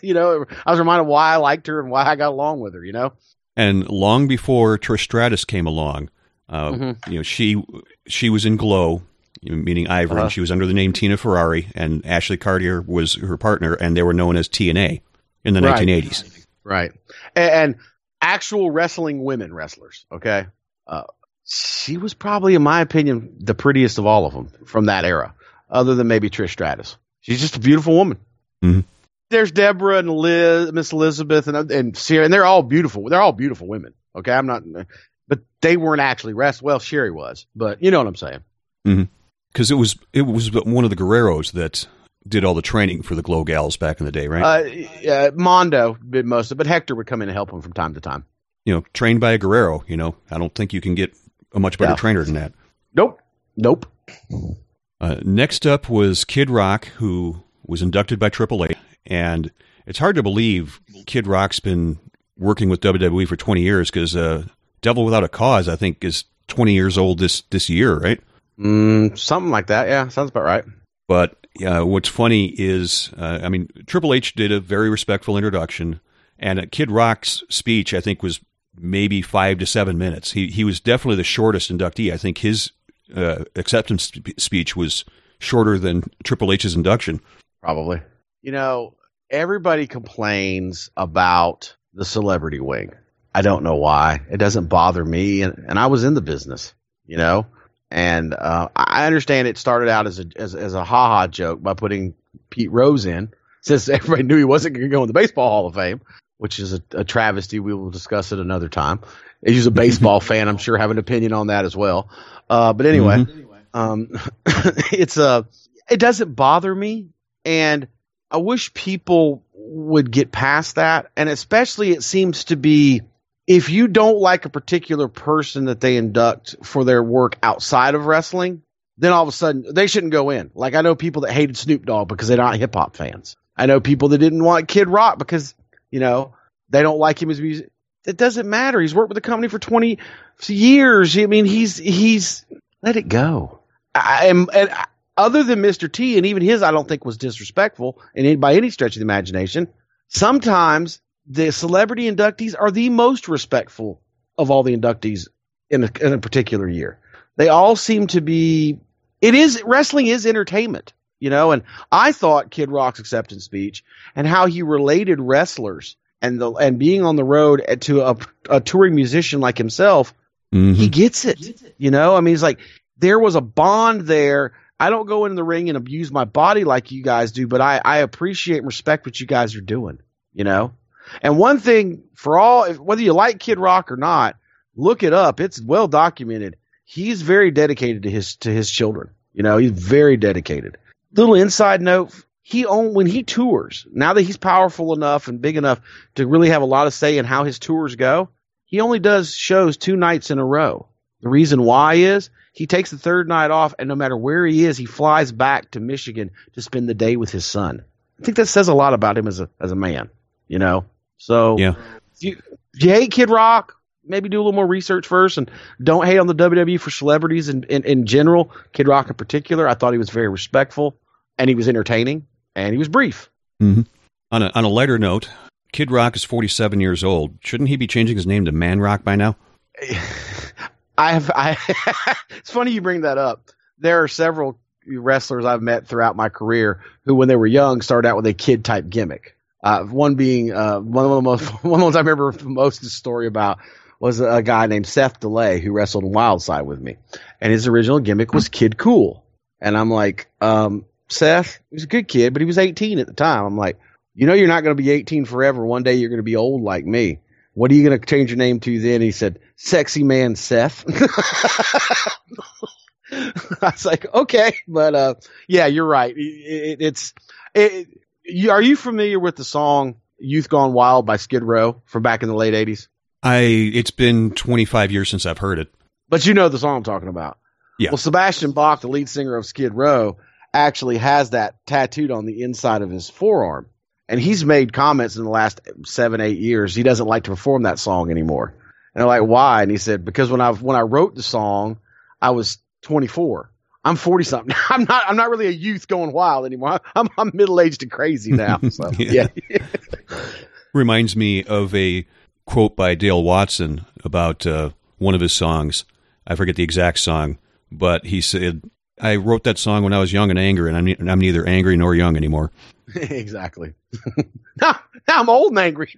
You know, I was reminded why I liked her and why I got along with her, you know? And long before Trish Stratus came along, uh, mm-hmm. you know, she, she was in Glow, meaning Ivory. Uh-huh. She was under the name Tina Ferrari, and Ashley Cartier was her partner, and they were known as T N A. In the right. nineteen eighties. Right. And, and actual wrestling women wrestlers, okay? Uh, she was probably, in my opinion, the prettiest of all of them from that era, other than maybe Trish Stratus. She's just a beautiful woman. Mm-hmm. There's Deborah and Liz, Miss Elizabeth and, and Sierra, and they're all beautiful. They're all beautiful women, okay? I'm not – but they weren't actually wrestling. Well, Sherry was, but you know what I'm saying. Because mm-hmm. it was it was one of the Guerreros that – did all the training for the Glow Gals back in the day, right? Uh, uh, Mondo did most of it, but Hector would come in and help him from time to time. You know, trained by a Guerrero, you know. I don't think you can get a much better no. trainer than that. Nope. Nope. Uh, next up was Kid Rock, who was inducted by Triple H. And it's hard to believe Kid Rock's been working with W W E for twenty years because uh, Devil Without a Cause, I think, is twenty years old this, this year, right? Mm, something like that, yeah. Sounds about right. But... Uh, what's funny is, uh, I mean, Triple H did a very respectful introduction, and uh, Kid Rock's speech, I think, was maybe five to seven minutes. He he was definitely the shortest inductee. I think his uh, acceptance speech was shorter than Triple H's induction. Probably. You know, everybody complains about the celebrity wing. I don't know why. It doesn't bother me, and, and I was in the business, you know? And uh, I understand it started out as a as, as a ha-ha joke by putting Pete Rose in, since everybody knew he wasn't going to go in the Baseball Hall of Fame, which is a, a travesty. We will discuss it another time. He's a baseball fan, I'm sure, have an opinion on that as well. Uh, but anyway, mm-hmm. um, it's a it doesn't bother me, and I wish people would get past that. And especially, it seems to be. If you don't like a particular person that they induct for their work outside of wrestling, then all of a sudden they shouldn't go in. Like I know people that hated Snoop Dogg because they're not hip hop fans. I know people that didn't want Kid Rock because, you know, they don't like him as music. It doesn't matter. He's worked with the company for twenty years. I mean, he's, he's let it go. I am, and other than Mister T, and even his, I don't think was disrespectful in, by any stretch of the imagination. Sometimes, the celebrity inductees are the most respectful of all the inductees in a, in a particular year. They all seem to be – it is – wrestling is entertainment, you know. And I thought Kid Rock's acceptance speech and how he related wrestlers and the and being on the road to a, a touring musician like himself, mm-hmm. he gets it, gets it, you know. I mean, he's like there was a bond there. I don't go in the ring and abuse my body like you guys do, but I, I appreciate and respect what you guys are doing, you know. And one thing for all, whether you like Kid Rock or not, look it up. It's well documented. He's very dedicated to his to his children. You know, he's very dedicated. Little inside note: he own when he tours. Now that he's powerful enough and big enough to really have a lot of say in how his tours go, he only does shows two nights in a row. The reason why is he takes the third night off, and no matter where he is, he flies back to Michigan to spend the day with his son. I think that says a lot about him as a as a man. You know. So yeah. if, you, if you hate Kid Rock, maybe do a little more research first and don't hate on the W W E for celebrities in, in, in general, Kid Rock in particular. I thought he was very respectful and he was entertaining and he was brief. Mm-hmm. On, a, on a lighter note, Kid Rock is forty-seven years old. Shouldn't he be changing his name to Man Rock by now? I have. I, it's funny you bring that up. There are several wrestlers I've met throughout my career who, when they were young, started out with a kid type gimmick. Uh, one being uh, one of the most one of the ones I remember most the story about was a guy named Seth DeLay who wrestled in Wildside with me, and his original gimmick was Kid Cool. And I'm like, um, Seth, he was a good kid, but he was eighteen at the time. I'm like, you know, you're not going to be eighteen forever. One day you're going to be old like me. What are you going to change your name to then? He said, Sexy Man Seth. I was like, okay, but uh, yeah, you're right. It, it, it's it, You, are you familiar with the song Youth Gone Wild by Skid Row from back in the late eighties? I It's been twenty-five years since I've heard it. But you know the song I'm talking about. Yeah. Well, Sebastian Bach, the lead singer of Skid Row, actually has that tattooed on the inside of his forearm. And he's made comments in the last seven, eight years. He doesn't like to perform that song anymore. And I'm like, why? And he said, because when I when I wrote the song, I was twenty-four. I'm forty something. I'm not. I'm not really a youth going wild anymore. I'm I'm middle aged and crazy now. So yeah. yeah. Reminds me of a quote by Dale Watson about uh, one of his songs. I forget the exact song, but he said, I wrote that song when I was young and angry, and I'm, ne- and I'm neither angry nor young anymore. Exactly. now, now I'm old and angry.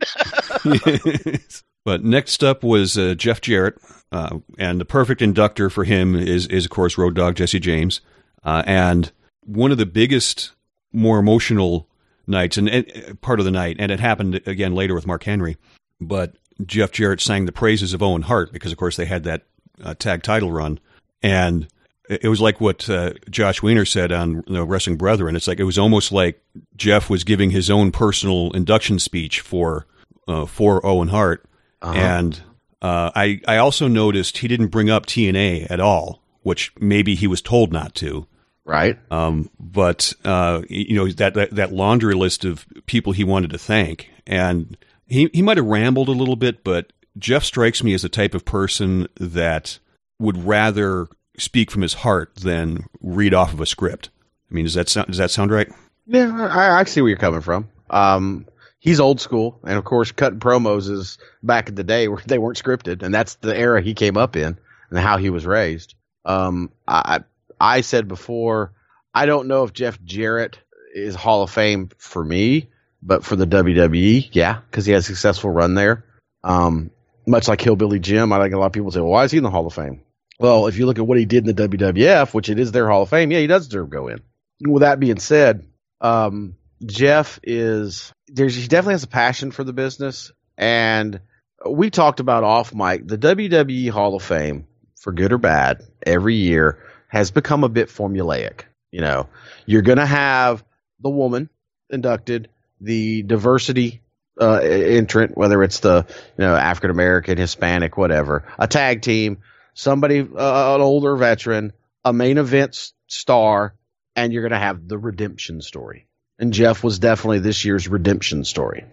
But next up was uh, Jeff Jarrett, uh, and the perfect inductor for him is, is of course, Road Dogg Jesse James. Uh, and one of the biggest, more emotional nights, and, and part of the night, and it happened again later with Mark Henry, but Jeff Jarrett sang the praises of Owen Hart because, of course, they had that uh, tag title run. And it was like what uh, Josh Wiener said on, you know, Wrestling Brethren. It's like it was almost like Jeff was giving his own personal induction speech for uh, for Owen Hart. Uh-huh. And uh, I I also noticed he didn't bring up T N A at all, which maybe he was told not to. Right. Um. But uh, you know that, that that laundry list of people he wanted to thank, and he he might have rambled a little bit, but Jeff strikes me as the type of person that would rather speak from his heart than read off of a script. I mean, does that sound, does that sound right? Yeah, I, I see where you're coming from. Um, he's old school. And of course, cutting promos is back in the day where they weren't scripted. And that's the era he came up in and how he was raised. Um, I, I said before, I don't know if Jeff Jarrett is Hall of Fame for me, but for the W W E. Yeah. Cause he had a successful run there. Um, much like Hillbilly Jim. I think a lot of people say, well, why is he in the Hall of Fame? Well, if you look at what he did in the W W F, which it is their Hall of Fame, yeah, he does deserve to go in. With that being said, um, Jeff is there's he definitely has a passion for the business. And we talked about off mic, the W W E Hall of Fame, for good or bad, every year has become a bit formulaic. You know, you're going to have the woman inducted, the diversity uh, entrant, whether it's the you know African American, Hispanic, whatever, a tag team. Somebody, uh, an older veteran, a main event star, and you're going to have the redemption story. And Jeff was definitely this year's redemption story.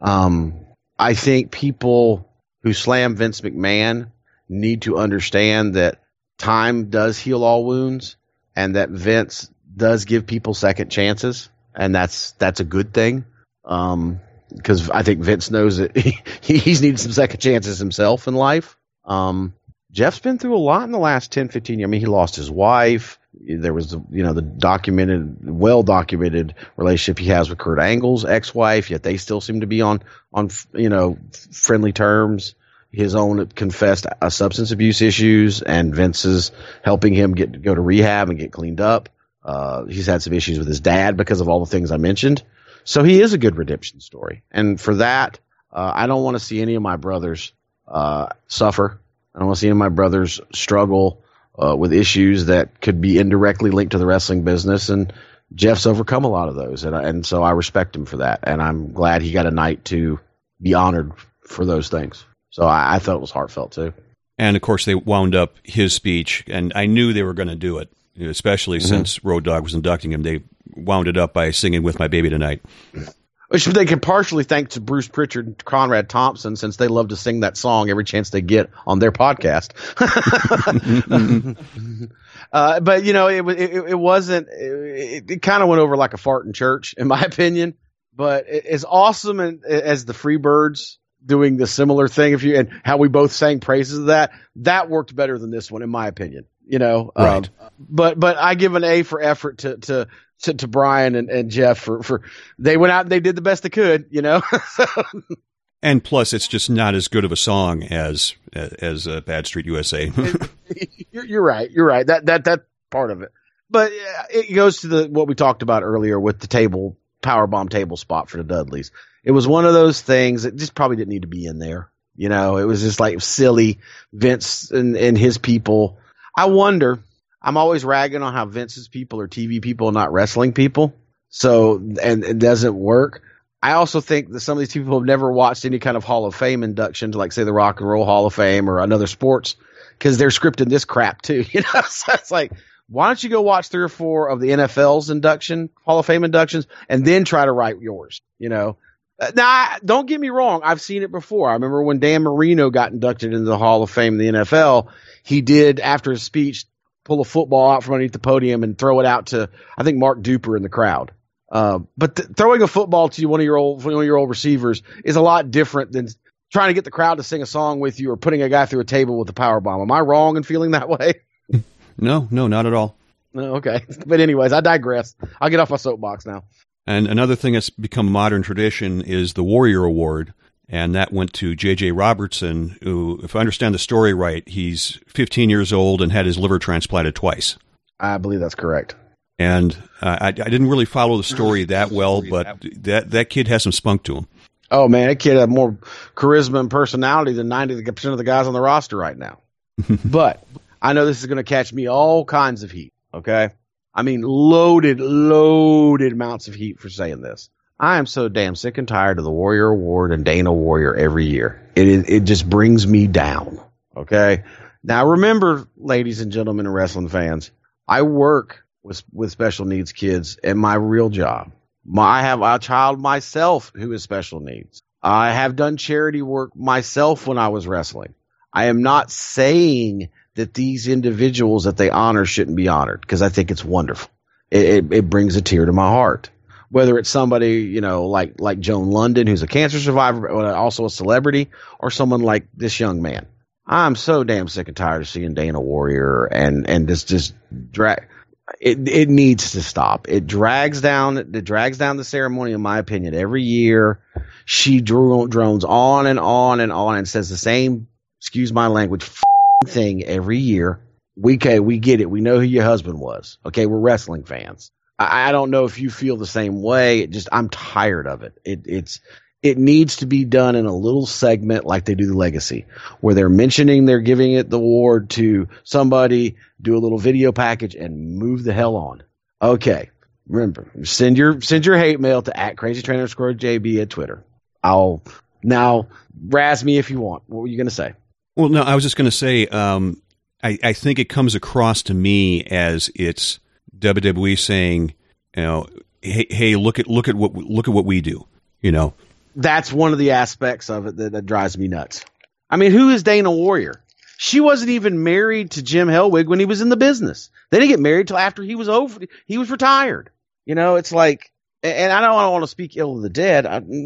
Um, I think people who slam Vince McMahon need to understand that time does heal all wounds and that Vince does give people second chances. And that's, that's a good thing. Um, because I think Vince knows that he, he's needed some second chances himself in life. Um, Jeff's been through a lot in the last ten, fifteen years. I mean, he lost his wife. There was, you know, the documented, well-documented relationship he has with Kurt Angle's ex-wife, yet they still seem to be on, on you know, friendly terms. His own confessed uh, substance abuse issues, and Vince's helping him get go to rehab and get cleaned up. Uh, he's had some issues with his dad because of all the things I mentioned. So he is a good redemption story. And for that, uh, I don't want to see any of my brothers uh, suffer. I don't want to see any of my brothers struggle uh, with issues that could be indirectly linked to the wrestling business, and Jeff's overcome a lot of those, and, and so I respect him for that, and I'm glad he got a night to be honored for those things. So I, I thought it was heartfelt, too. And, of course, they wound up his speech, and I knew they were going to do it, especially mm-hmm. since Road Dogg was inducting him. They wound it up by singing With My Baby Tonight. Which they can partially thank to Bruce Pritchard and Conrad Thompson, since they love to sing that song every chance they get on their podcast. uh, but, you know, it, it, it wasn't it, – it kind of went over like a fart in church, in my opinion. But it, as awesome and, as the Freebirds doing the similar thing, if you and how we both sang praises of that, that worked better than this one, in my opinion. You know, right. um, but but I give an A for effort to to to, to Brian and, and Jeff for, for they went out and they did the best they could, you know. And plus, it's just not as good of a song as as uh, Bad Street U S A. you're, you're right. You're right. That that that part of it. But uh, it goes to the what we talked about earlier with the table powerbomb table spot for the Dudleys. It was one of those things that just probably didn't need to be in there. You know, it was just like silly Vince and, and his people. I wonder, I'm always ragging on how Vince's people are T V people and not wrestling people. So, and it doesn't work. I also think that some of these people have never watched any kind of Hall of Fame induction, like say the Rock and Roll Hall of Fame or another sports, because they're scripting this crap too. You know, so it's like, why don't you go watch three or four of the N F L's induction, Hall of Fame inductions, and then try to write yours, you know? Now, don't get me wrong. I've seen it before. I remember when Dan Marino got inducted into the Hall of Fame in the N F L, he did, after his speech, pull a football out from underneath the podium and throw it out to, I think, Mark Duper in the crowd. Uh, but th- throwing a football to one of your old, one of your old receivers is a lot different than trying to get the crowd to sing a song with you or putting a guy through a table with a power bomb. Am I wrong in feeling that way? No, no, not at all. No, okay. But anyways, I digress. I'll get off my soapbox now. And another thing that's become a modern tradition is the Warrior Award, and that went to J J. Robertson, who, if I understand the story right, he's fifteen years old and had his liver transplanted twice. I believe that's correct. And uh, I, I didn't really follow the story that well, but that that kid has some spunk to him. Oh, man, that kid had more charisma and personality than ninety percent of the guys on the roster right now. But I know this is going to catch me all kinds of heat, okay? I mean, loaded, loaded amounts of heat for saying this. I am so damn sick and tired of the Warrior Award and Dana Warrior every year. It is, it just brings me down, okay? Now, remember, ladies and gentlemen and wrestling fans, I work with with special needs kids at my real job. My, I have a child myself who is special needs. I have done charity work myself when I was wrestling. I am not saying that these individuals that they honor shouldn't be honored, because I think it's wonderful. It, it, it brings a tear to my heart. Whether it's somebody, you know, like like Joan London, who's a cancer survivor, but also a celebrity, or someone like this young man. I'm so damn sick and tired of seeing Dana Warrior and, and this just drag. It it needs to stop. It drags down it drags down the ceremony, in my opinion, every year. She drones on and on and on and says the same, excuse my language, thing every year. We, okay, we get it. We know who your husband was. Okay, we're wrestling fans. I, I don't know if you feel the same way. It just, I'm tired of it. It it's it needs to be done in a little segment like they do the legacy, where they're mentioning they're giving it the award to somebody, do a little video package, and move the hell on. Okay, remember, send your send your hate mail to at crazy train underscore J B at Twitter. I'll now razz me if you want. What were you going to say? Well, no, I was just going to say, um, I, I think it comes across to me as it's W W E saying, you know, hey, hey, look at look at what look at what we do. You know, that's one of the aspects of it that, that drives me nuts. I mean, who is Dana Warrior? She wasn't even married to Jim Helwig when he was in the business. They didn't get married till after he was over. He was retired. You know, it's like. And I don't want to speak ill of the dead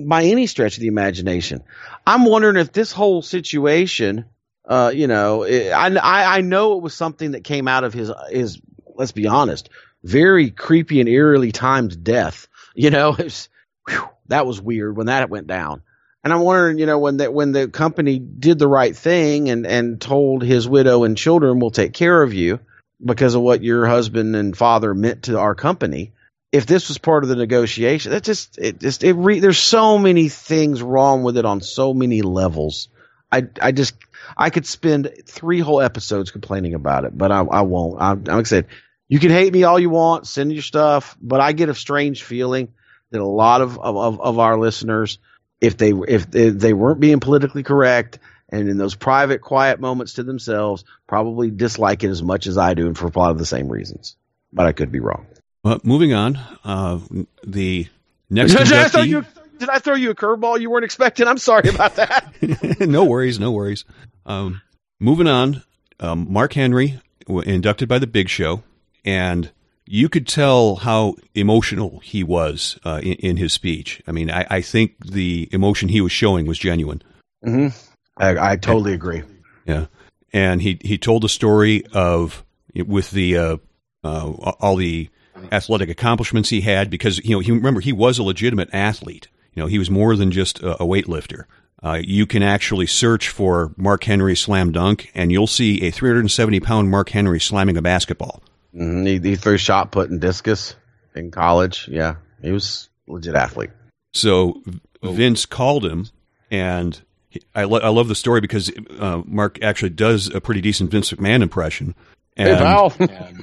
by any stretch of the imagination. I'm wondering if this whole situation, uh, you know, I, I know it was something that came out of his, his, let's be honest, very creepy and eerily timed death. You know, it was, whew, that was weird when that went down. And I'm wondering, you know, when that when the company did the right thing and, and told his widow and children, we'll take care of you because of what your husband and father meant to our company. If this was part of the negotiation, that just it just it re, there's so many things wrong with it on so many levels. I I just I could spend three whole episodes complaining about it, but I I won't. I, like I said, you can hate me all you want, send your stuff, but I get a strange feeling that a lot of of of our listeners, if they if they, they weren't being politically correct and in those private quiet moments to themselves, probably dislike it as much as I do, and for a lot of the same reasons. But I could be wrong. Well, moving on, uh, the next did, did, I throw you, did I throw you a curveball you weren't expecting? I'm sorry about that. No worries, no worries. Um, moving on, um, Mark Henry, inducted by the Big Show, and you could tell how emotional he was uh, in, in his speech. I mean, I, I think the emotion he was showing was genuine. Mm-hmm. I, I totally and, agree. Yeah, and he, he told the story of, with the uh, uh, all the athletic accomplishments he had, because, you know, he, remember, he was a legitimate athlete. You know, he was more than just a, a weightlifter. Uh, you can actually search for Mark Henry slam dunk, and you'll see a three hundred seventy pound Mark Henry slamming a basketball. Mm-hmm. He, he threw shot put and discus in college. Yeah, he was a legit athlete. So oh. Vince called him, and he, I, lo- I love the story because uh, Mark actually does a pretty decent Vince McMahon impression. And, hey, pal.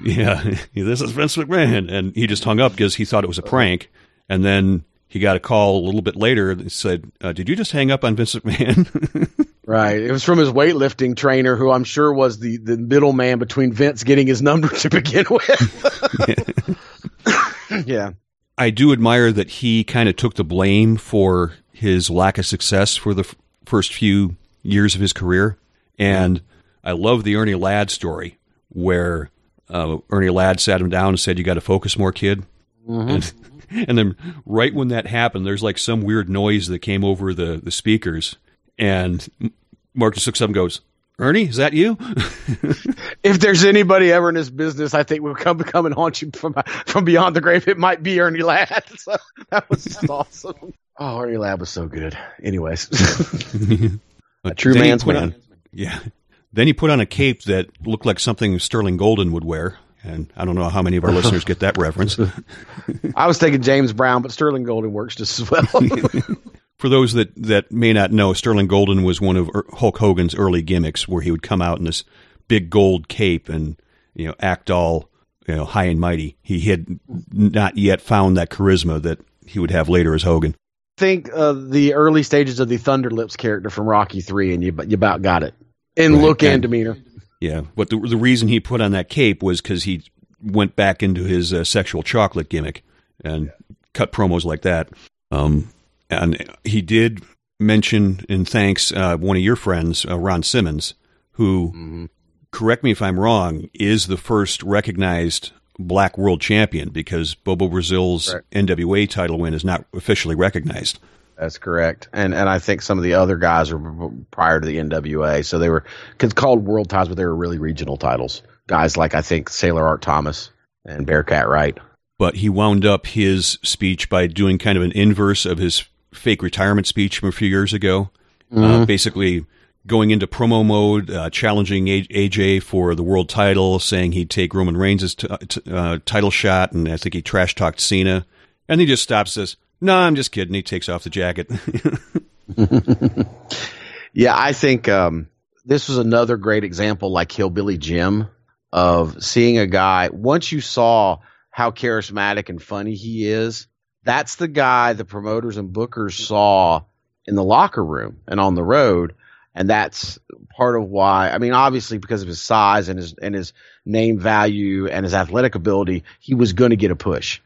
Yeah, this is Vince McMahon. And he just hung up because he thought it was a prank. And then he got a call a little bit later that said, uh, did you just hang up on Vince McMahon? Right. It was from his weightlifting trainer, who I'm sure was the, the middleman between Vince getting his number to begin with. Yeah. Yeah. I do admire that he kind of took the blame for his lack of success for the f- first few years of his career. And I love the Ernie Ladd story where uh, Ernie Ladd sat him down and said, "You got to focus more, kid." Mm-hmm. And, and then right when that happened, there's like some weird noise that came over the, the speakers. And Mark just looks up and goes, "Ernie, is that you?" If there's anybody ever in this business, I think will come come and haunt you from from beyond the grave, it might be Ernie Ladd. So that was just awesome. Oh, Ernie Ladd was so good. Anyways, a true then man's man. On, yeah. Then he put on a cape that looked like something Sterling Golden would wear. And I don't know how many of our listeners get that reference. I was thinking James Brown, but Sterling Golden works just as well. For those that, that may not know, Sterling Golden was one of Hulk Hogan's early gimmicks, where he would come out in this big gold cape and, you know, act all, you know, high and mighty. He had not yet found that charisma that he would have later as Hogan. Think of the early stages of the Thunderlips character from Rocky three, and you, you about got it. In right. Look and, and demeanor. Yeah, but the, the reason he put on that cape was because he went back into his uh, sexual chocolate gimmick and yeah. cut promos like that. Um And he did mention and thanks uh, one of your friends, uh, Ron Simmons, who, mm-hmm. correct me if I'm wrong, is the first recognized black world champion, because Bobo Brazil's correct. N W A title win is not officially recognized. That's correct. And and I think some of the other guys were prior to the N W A, so they were called world titles, but they were really regional titles. Guys like, I think, Sailor Art Thomas and Bearcat Wright. But he wound up his speech by doing kind of an inverse of his fake retirement speech from a few years ago, mm-hmm. uh, basically going into promo mode, uh, challenging a- AJ for the world title, saying he'd take Roman Reigns' t- t- uh, title shot, and I think he trash talked Cena, and he just stops and says, "No, nah, I'm just kidding." He takes off the jacket. Yeah, I think um, this was another great example, like Hillbilly Jim, of seeing a guy, once you saw how charismatic and funny he is, that's the guy the promoters and bookers saw in the locker room and on the road, and that's part of why. I mean, obviously, because of his size and his and his name value and his athletic ability, he was going to get a push.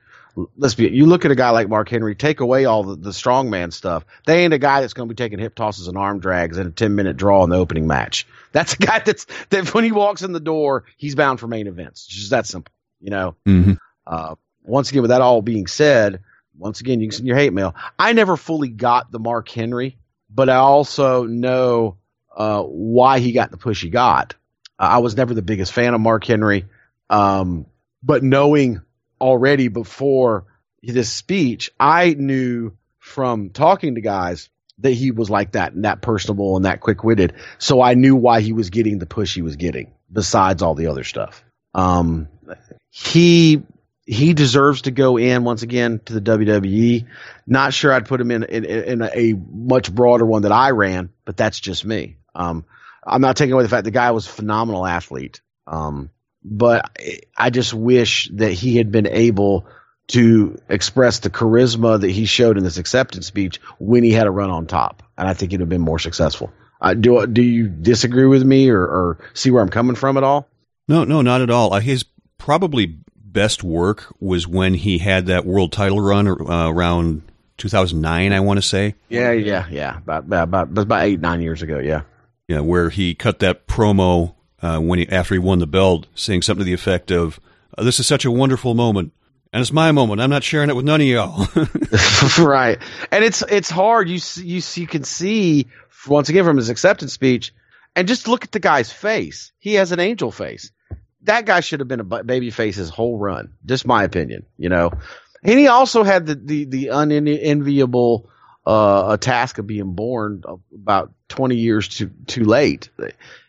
Let's be. You look at a guy like Mark Henry. Take away all the, the strongman stuff. They ain't a guy that's going to be taking hip tosses and arm drags and a ten minute draw in the opening match. That's a guy that's that when he walks in the door, he's bound for main events. It's just that simple, you know. Mm-hmm. Uh, once again, with that all being said. Once again, you can send your hate mail. I never fully got the Mark Henry, but I also know uh, why he got the push he got. Uh, I was never the biggest fan of Mark Henry, um, but knowing already before this speech, I knew from talking to guys that he was like that and that personable and that quick-witted, so I knew why he was getting the push he was getting, besides all the other stuff. Um, he... He deserves to go in, once again, to the W W E. Not sure I'd put him in in, in a, a much broader one that I ran, but that's just me. Um, I'm not taking away the fact the guy was a phenomenal athlete. Um, but I just wish that he had been able to express the charisma that he showed in this acceptance speech when he had a run on top. And I think he'd have been more successful. Uh, do, do you disagree with me or, or see where I'm coming from at all? No, no, not at all. Uh, his probably best work was when he had that world title run uh, around two thousand nine, I want to say. Yeah, yeah, yeah. About about about eight, nine years ago, yeah. Yeah, where he cut that promo uh, when he, after he won the belt, saying something to the effect of, "Oh, this is such a wonderful moment, and it's my moment. I'm not sharing it with none of y'all." Right. And it's it's hard. You, you, you can see, once again, from his acceptance speech, and just look at the guy's face. He has an angel face. That guy should have been a baby face his whole run. Just my opinion, you know. And he also had the the, the unenviable uh, task of being born about twenty years too too late.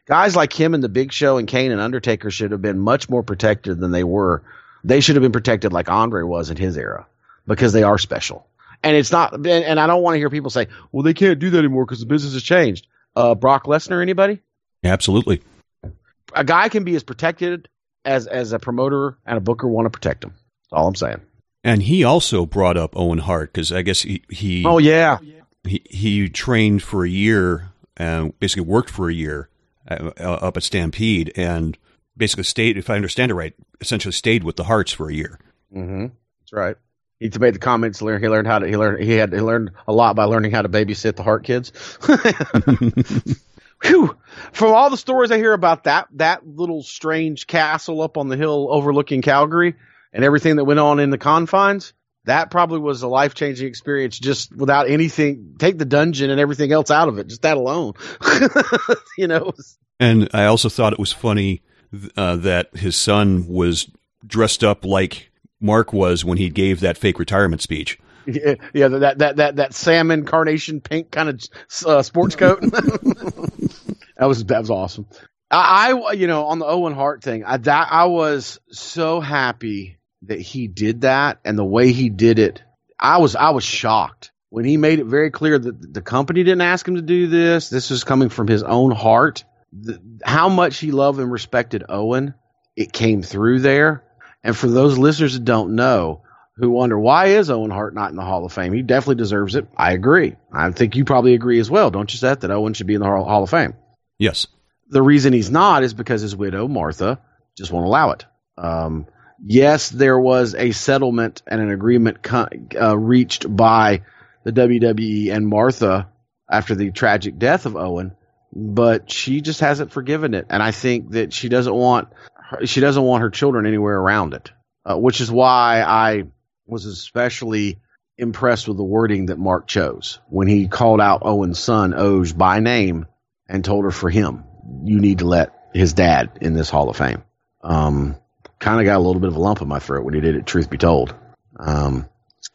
Guys like him and the Big Show and Kane and Undertaker should have been much more protected than they were. They should have been protected like Andre was in his era, because they are special. And it's not. And, and I don't want to hear people say, "Well, they can't do that anymore because the business has changed." Uh, Brock Lesnar, anybody? Absolutely. A guy can be as protected as, as a promoter and a booker want to protect him. That's all I'm saying. And he also brought up Owen Hart, because I guess he, he... Oh, yeah. He, he trained for a year and basically worked for a year uh, up at Stampede, and basically stayed, if I understand it right, essentially stayed with the Hearts for a year. Mm-hmm. That's right. He made the comments. He learned how to. He learned. He had. He learned a lot by learning how to babysit the Hart kids. Whew. From all the stories I hear about that that little strange castle up on the hill overlooking Calgary and everything that went on in the confines, that probably was a life changing experience. Just without anything, take the dungeon and everything else out of it. Just that alone, you know. And I also thought it was funny uh, that his son was dressed up like Mark was when he gave that fake retirement speech. Yeah, yeah, that that that that salmon carnation pink kind of uh, sports coat. that was that was awesome. I, I you know on the Owen Hart thing, I that, I was so happy that he did that, and the way he did it, I was I was shocked when he made it very clear that the company didn't ask him to do this. This was coming from his own heart. The, how much he loved and respected Owen, it came through there. And for those listeners that don't know, who wonder why is Owen Hart not in the Hall of Fame, he definitely deserves it. I agree. I think you probably agree as well, don't you, Seth, that Owen should be in the Hall of Fame? Yes. The reason he's not is because his widow, Martha, just won't allow it. Um, yes, there was a settlement and an agreement co- uh, reached by the W W E and Martha after the tragic death of Owen, but she just hasn't forgiven it. And I think that she doesn't want... She doesn't want her children anywhere around it, uh, which is why I was especially impressed with the wording that Mark chose when he called out Owen's son, Oge, by name and told her, for him, you need to let his dad in this Hall of Fame. Um, kind of got a little bit of a lump in my throat when he did it, truth be told. Um,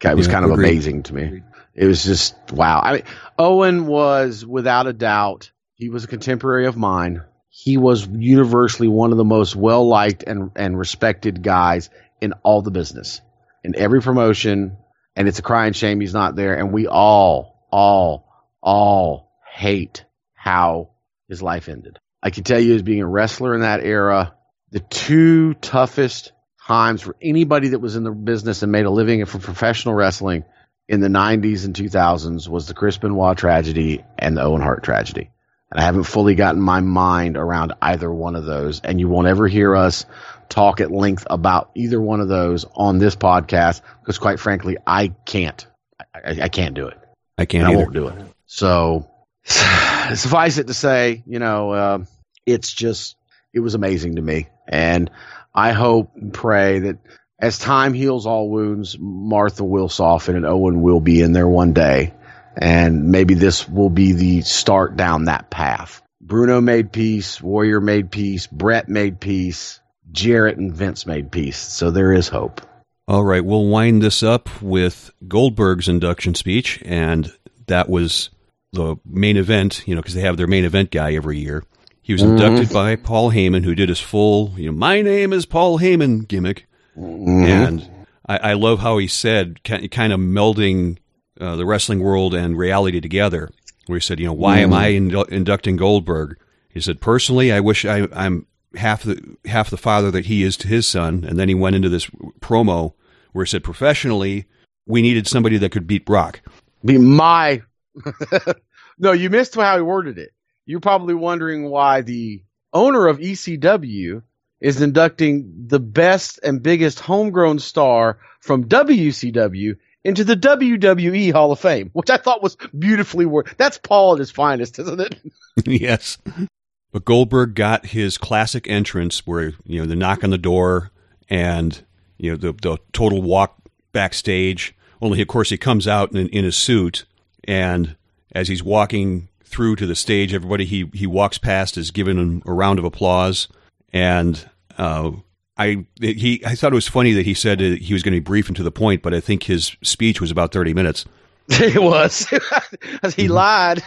it was yeah, kind of agreed. amazing to me. It was just, wow. I mean, Owen was, without a doubt, he was a contemporary of mine. He was universally one of the most well-liked and, and respected guys in all the business, in every promotion, and it's a crying shame he's not there. And we all, all, all hate how his life ended. I can tell you, as being a wrestler in that era, the two toughest times for anybody that was in the business and made a living from professional wrestling in the nineties and two thousands was the Chris Benoit tragedy and the Owen Hart tragedy. And I haven't fully gotten my mind around either one of those. And you won't ever hear us talk at length about either one of those on this podcast because, quite frankly, I can't. I, I can't do it. I can't and I either. won't do it. So suffice it to say, you know, uh, it's just it was amazing to me. And I hope and pray that as time heals all wounds, Martha will soften and Owen will be in there one day. And maybe this will be the start down that path. Bruno made peace. Warrior made peace. Brett made peace. Jarrett and Vince made peace. So there is hope. All right. We'll wind this up with Goldberg's induction speech. And that was the main event, you know, because they have their main event guy every year. He was mm-hmm. inducted by Paul Heyman, who did his full, you know, my name is Paul Heyman gimmick. Mm-hmm. And I, I love how he said, kind of melding Uh, the wrestling world and reality together, where he said, you know, why mm. am I indu- inducting Goldberg? He said, personally, I wish I, I'm half the half the father that he is to his son. And then he went into this promo where he said, professionally, we needed somebody that could beat Brock. Be my... No, you missed how he worded it. You're probably wondering why the owner of E C W is inducting the best and biggest homegrown star from W C W into the W W E Hall of Fame, which I thought was beautifully worded. That's Paul at his finest, isn't it? Yes. But Goldberg got his classic entrance where, you know, the knock on the door and, you know, the, the total walk backstage. Only, of course, he comes out in, in his suit, and as he's walking through to the stage, everybody he, he walks past is giving him a round of applause. And uh I he I thought it was funny that he said he was going to be brief and to the point, but I think his speech was about thirty minutes. It was. He lied.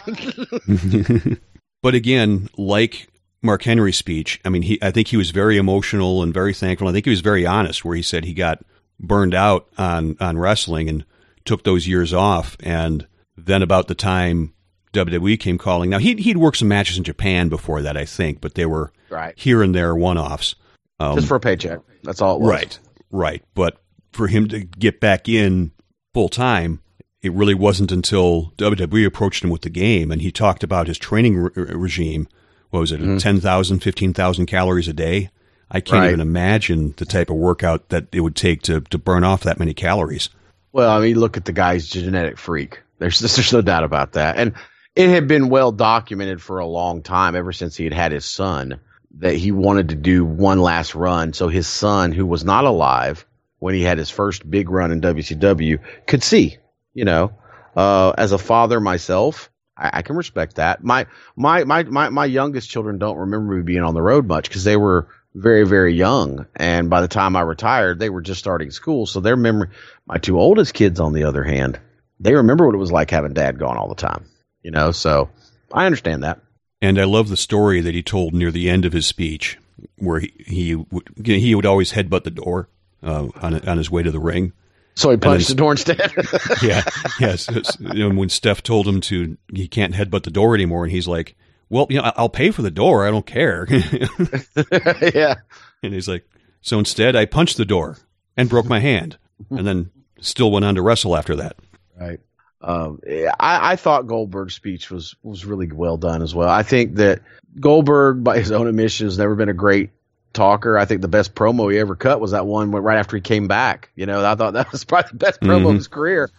But again, like Mark Henry's speech, I mean, he I think he was very emotional and very thankful. I think he was very honest, where he said he got burned out on, on wrestling and took those years off. And then about the time W W E came calling, now he'd, he'd worked some matches in Japan before that, I think, but they were right here and there one-offs. Um, Just for a paycheck. That's all it was. Right, right. But for him to get back in full time, it really wasn't until W W E approached him with the game, and he talked about his training re- regime. What was it, mm-hmm. ten thousand, fifteen thousand calories a day? I can't right. even imagine the type of workout that it would take to, to burn off that many calories. Well, I mean, look at the guy's genetic freak. There's there's no doubt about that. And it had been well documented for a long time, ever since he had had his son, that he wanted to do one last run. So his son, who was not alive when he had his first big run in W C W, could see, you know, uh, as a father myself, I, I can respect that. My, my, my, my, my youngest children don't remember me being on the road much because they were very, very young. And by the time I retired, they were just starting school. So their memory, my two oldest kids, on the other hand, they remember what it was like having dad gone all the time, you know? So I understand that. And I love the story that he told near the end of his speech, where he, he would, you know, he would always headbutt the door uh, on, on his way to the ring. So he punched then, the door instead. yeah, yes. You know, when Steph told him to, he can't headbutt the door anymore, and he's like, "Well, you know, I'll pay for the door. I don't care." yeah. And he's like, "So instead, I punched the door and broke my hand, and then still went on to wrestle after that." Right. Um, I, I thought Goldberg's speech was was really well done as well. I think that Goldberg, by his own admission, has never been a great talker. I think the best promo he ever cut was that one right after he came back. You know, I thought that was probably the best promo mm-hmm. of his career.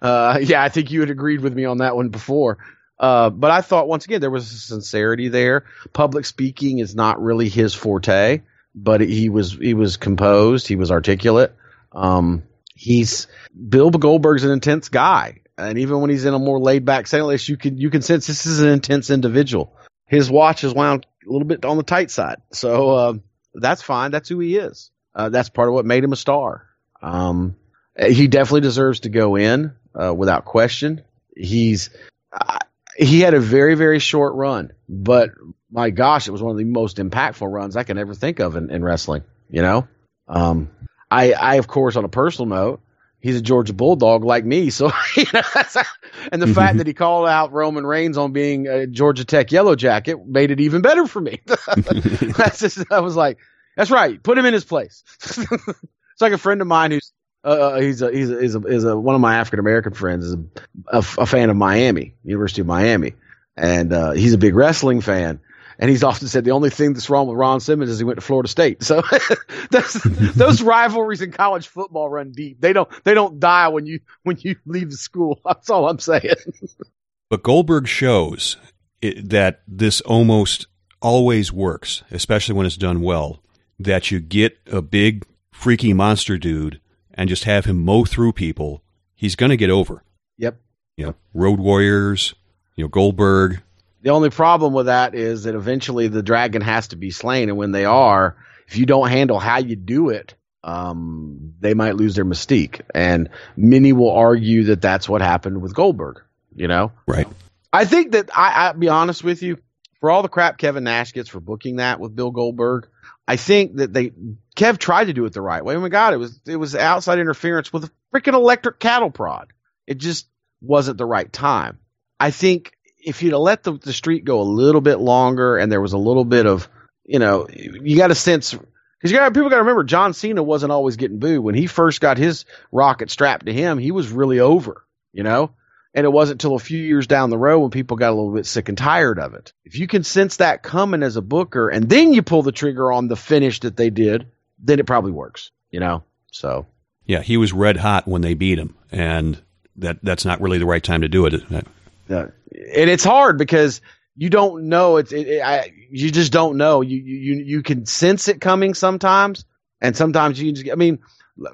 Uh, yeah, I think you had agreed with me on that one before. Uh, but I thought, once again, there was a sincerity there. Public speaking is not really his forte, but he was he was composed. He was articulate. Um, he's Bill Goldberg's an intense guy. And even when he's in a more laid-back setting, you can you can sense this is an intense individual. His watch is wound a little bit on the tight side, so uh, that's fine. That's who he is. Uh, that's part of what made him a star. Um, he definitely deserves to go in uh, without question. He's uh, he had a very very short run, but my gosh, it was one of the most impactful runs I can ever think of in, in wrestling. You know, um, I I of course on a personal note. He's a Georgia Bulldog like me, so you know, that's, and the mm-hmm. fact that he called out Roman Reigns on being a Georgia Tech Yellow Jacket made it even better for me. that's just, I was like, that's right, put him in his place. It's like a friend of mine who's uh, he's a, he's a, he's a, is a, one of my African American friends is a, a, a fan of Miami, University of Miami, and uh, he's a big wrestling fan. And he's often said the only thing that's wrong with Ron Simmons is he went to Florida State. So that's, those rivalries in college football run deep. They don't they don't die when you when you leave the school. That's all I'm saying. But Goldberg shows it, that this almost always works, especially when it's done well, that you get a big, freaky monster dude and just have him mow through people. He's going to get over. Yep. You know, Road Warriors, you know, Goldberg. The only problem with that is that eventually the dragon has to be slain. And when they are, if you don't handle how you do it, um, they might lose their mystique. And many will argue that that's what happened with Goldberg, you know? Right. I think that I, I'll be honest with you, for all the crap Kevin Nash gets for booking that with Bill Goldberg, I think that they Kev tried to do it the right way. Oh my God, it was, it was outside interference with a freaking electric cattle prod. It just wasn't the right time. I think, if you'd have let the, the streak go a little bit longer and there was a little bit of, you know, you got a sense because you got people got to remember John Cena wasn't always getting booed. When he first got his rocket strapped to him, he was really over, you know, and it wasn't till a few years down the road when people got a little bit sick and tired of it. If you can sense that coming as a booker and then you pull the trigger on the finish that they did, then it probably works, you know? So, yeah, he was red hot when they beat him and that that's not really the right time to do it. Isn't it? Uh, and it's hard because you don't know. It's it, it, I, you just don't know. You you you can sense it coming sometimes, and sometimes you can just. I mean,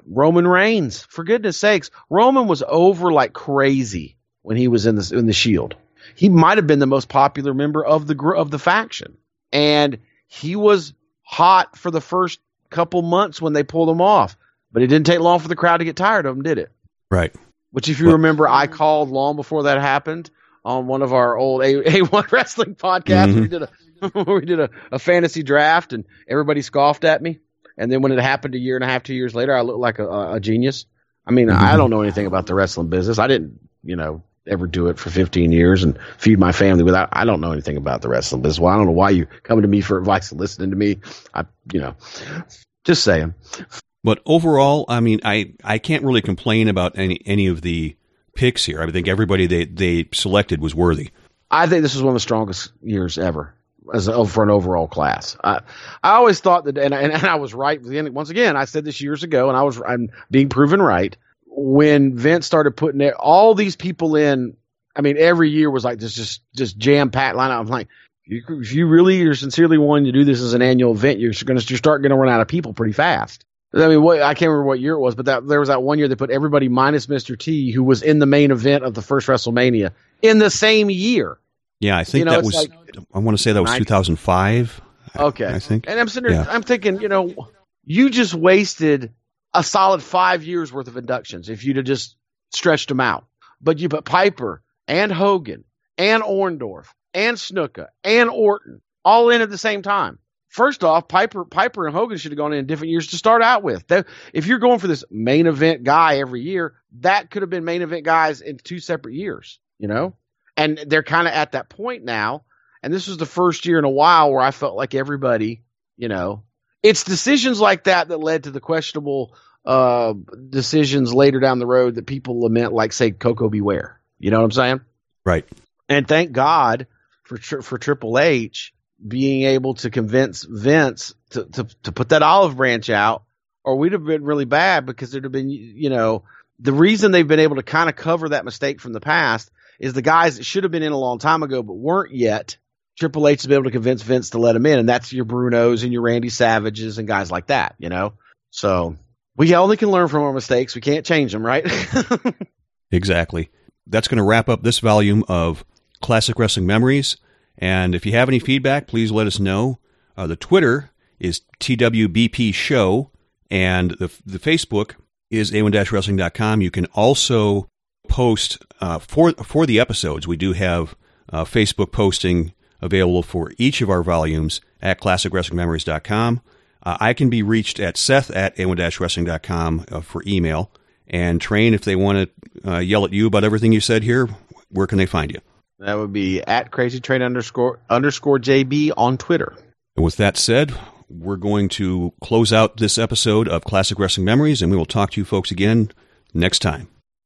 Roman Reigns, for goodness sakes, Roman was over like crazy when he was in the in the Shield. He might have been the most popular member of the of the faction, and he was hot for the first couple months when they pulled him off. But it didn't take long for the crowd to get tired of him, did it? Right. Which, if you well, remember, I called long before that happened. On one of our old A- A1 wrestling podcasts, mm-hmm. we did a we did a, a fantasy draft, and everybody scoffed at me. And then when it happened a year and a half, two years later, I looked like a, a genius. I mean, mm-hmm. I don't know anything about the wrestling business. I didn't, you know, ever do it for fifteen years and feed my family without. I don't know anything about the wrestling business. Well, I don't know why you're coming to me for advice and listening to me. I, you know, just saying. But overall, I mean, I I can't really complain about any any of the picks here. I think everybody they, they selected was worthy. I think this was one of the strongest years ever as a, for an overall class. I, I always thought that, and, and, and I was right. Once again, I said this years ago, and I was I'm being proven right. When Vince started putting it, all these people in, I mean, every year was like this just just jam-packed lineup. I'm like, if you really are sincerely wanting to do this as an annual event, you're going to start going to run out of people pretty fast. I mean, what, I can't remember what year it was, but that, there was that one year they put everybody minus Mister T, who was in the main event of the first WrestleMania, in the same year. Yeah, I think you know, that was, like, I want to say that was two thousand five. Okay. I, I think. And I'm sitting there, yeah. I'm thinking, you know, you just wasted a solid five years worth of inductions if you'd have just stretched them out. But you put Piper and Hogan and Orndorff and Snuka and Orton all in at the same time. First off, Piper Piper and Hogan should have gone in different years to start out with. That, if you're going for this main event guy every year, that could have been main event guys in two separate years, you know? And they're kind of at that point now, and this was the first year in a while where I felt like everybody, you know, it's decisions like that that led to the questionable uh, decisions later down the road that people lament, like, say, Coco Beware. You know what I'm saying? Right. And thank God for for Triple H being able to convince Vince to, to, to put that olive branch out, or we'd have been really bad, because there'd have been, you know, the reason they've been able to kind of cover that mistake from the past is the guys that should have been in a long time ago but weren't yet, Triple H has been able to convince Vince to let him in, and that's your Brunos and your Randy Savages and guys like that, you know? So we only can learn from our mistakes. We can't change them, right? Exactly. That's going to wrap up this volume of Classic Wrestling Memories. And if you have any feedback, please let us know. Uh, the Twitter is T W B P Show, and the the Facebook is A one wrestling dot com. You can also post uh, for for the episodes. We do have uh, Facebook posting available for each of our volumes at classic wrestling memories dot com. Uh, I can be reached at Seth at A one wrestling dot com uh, for email. And Train, if they want to uh, yell at you about everything you said here, where can they find you? That would be at Crazy Train underscore underscore J B on Twitter. And with that said, we're going to close out this episode of Classic Wrestling Memories, and we will talk to you folks again next time.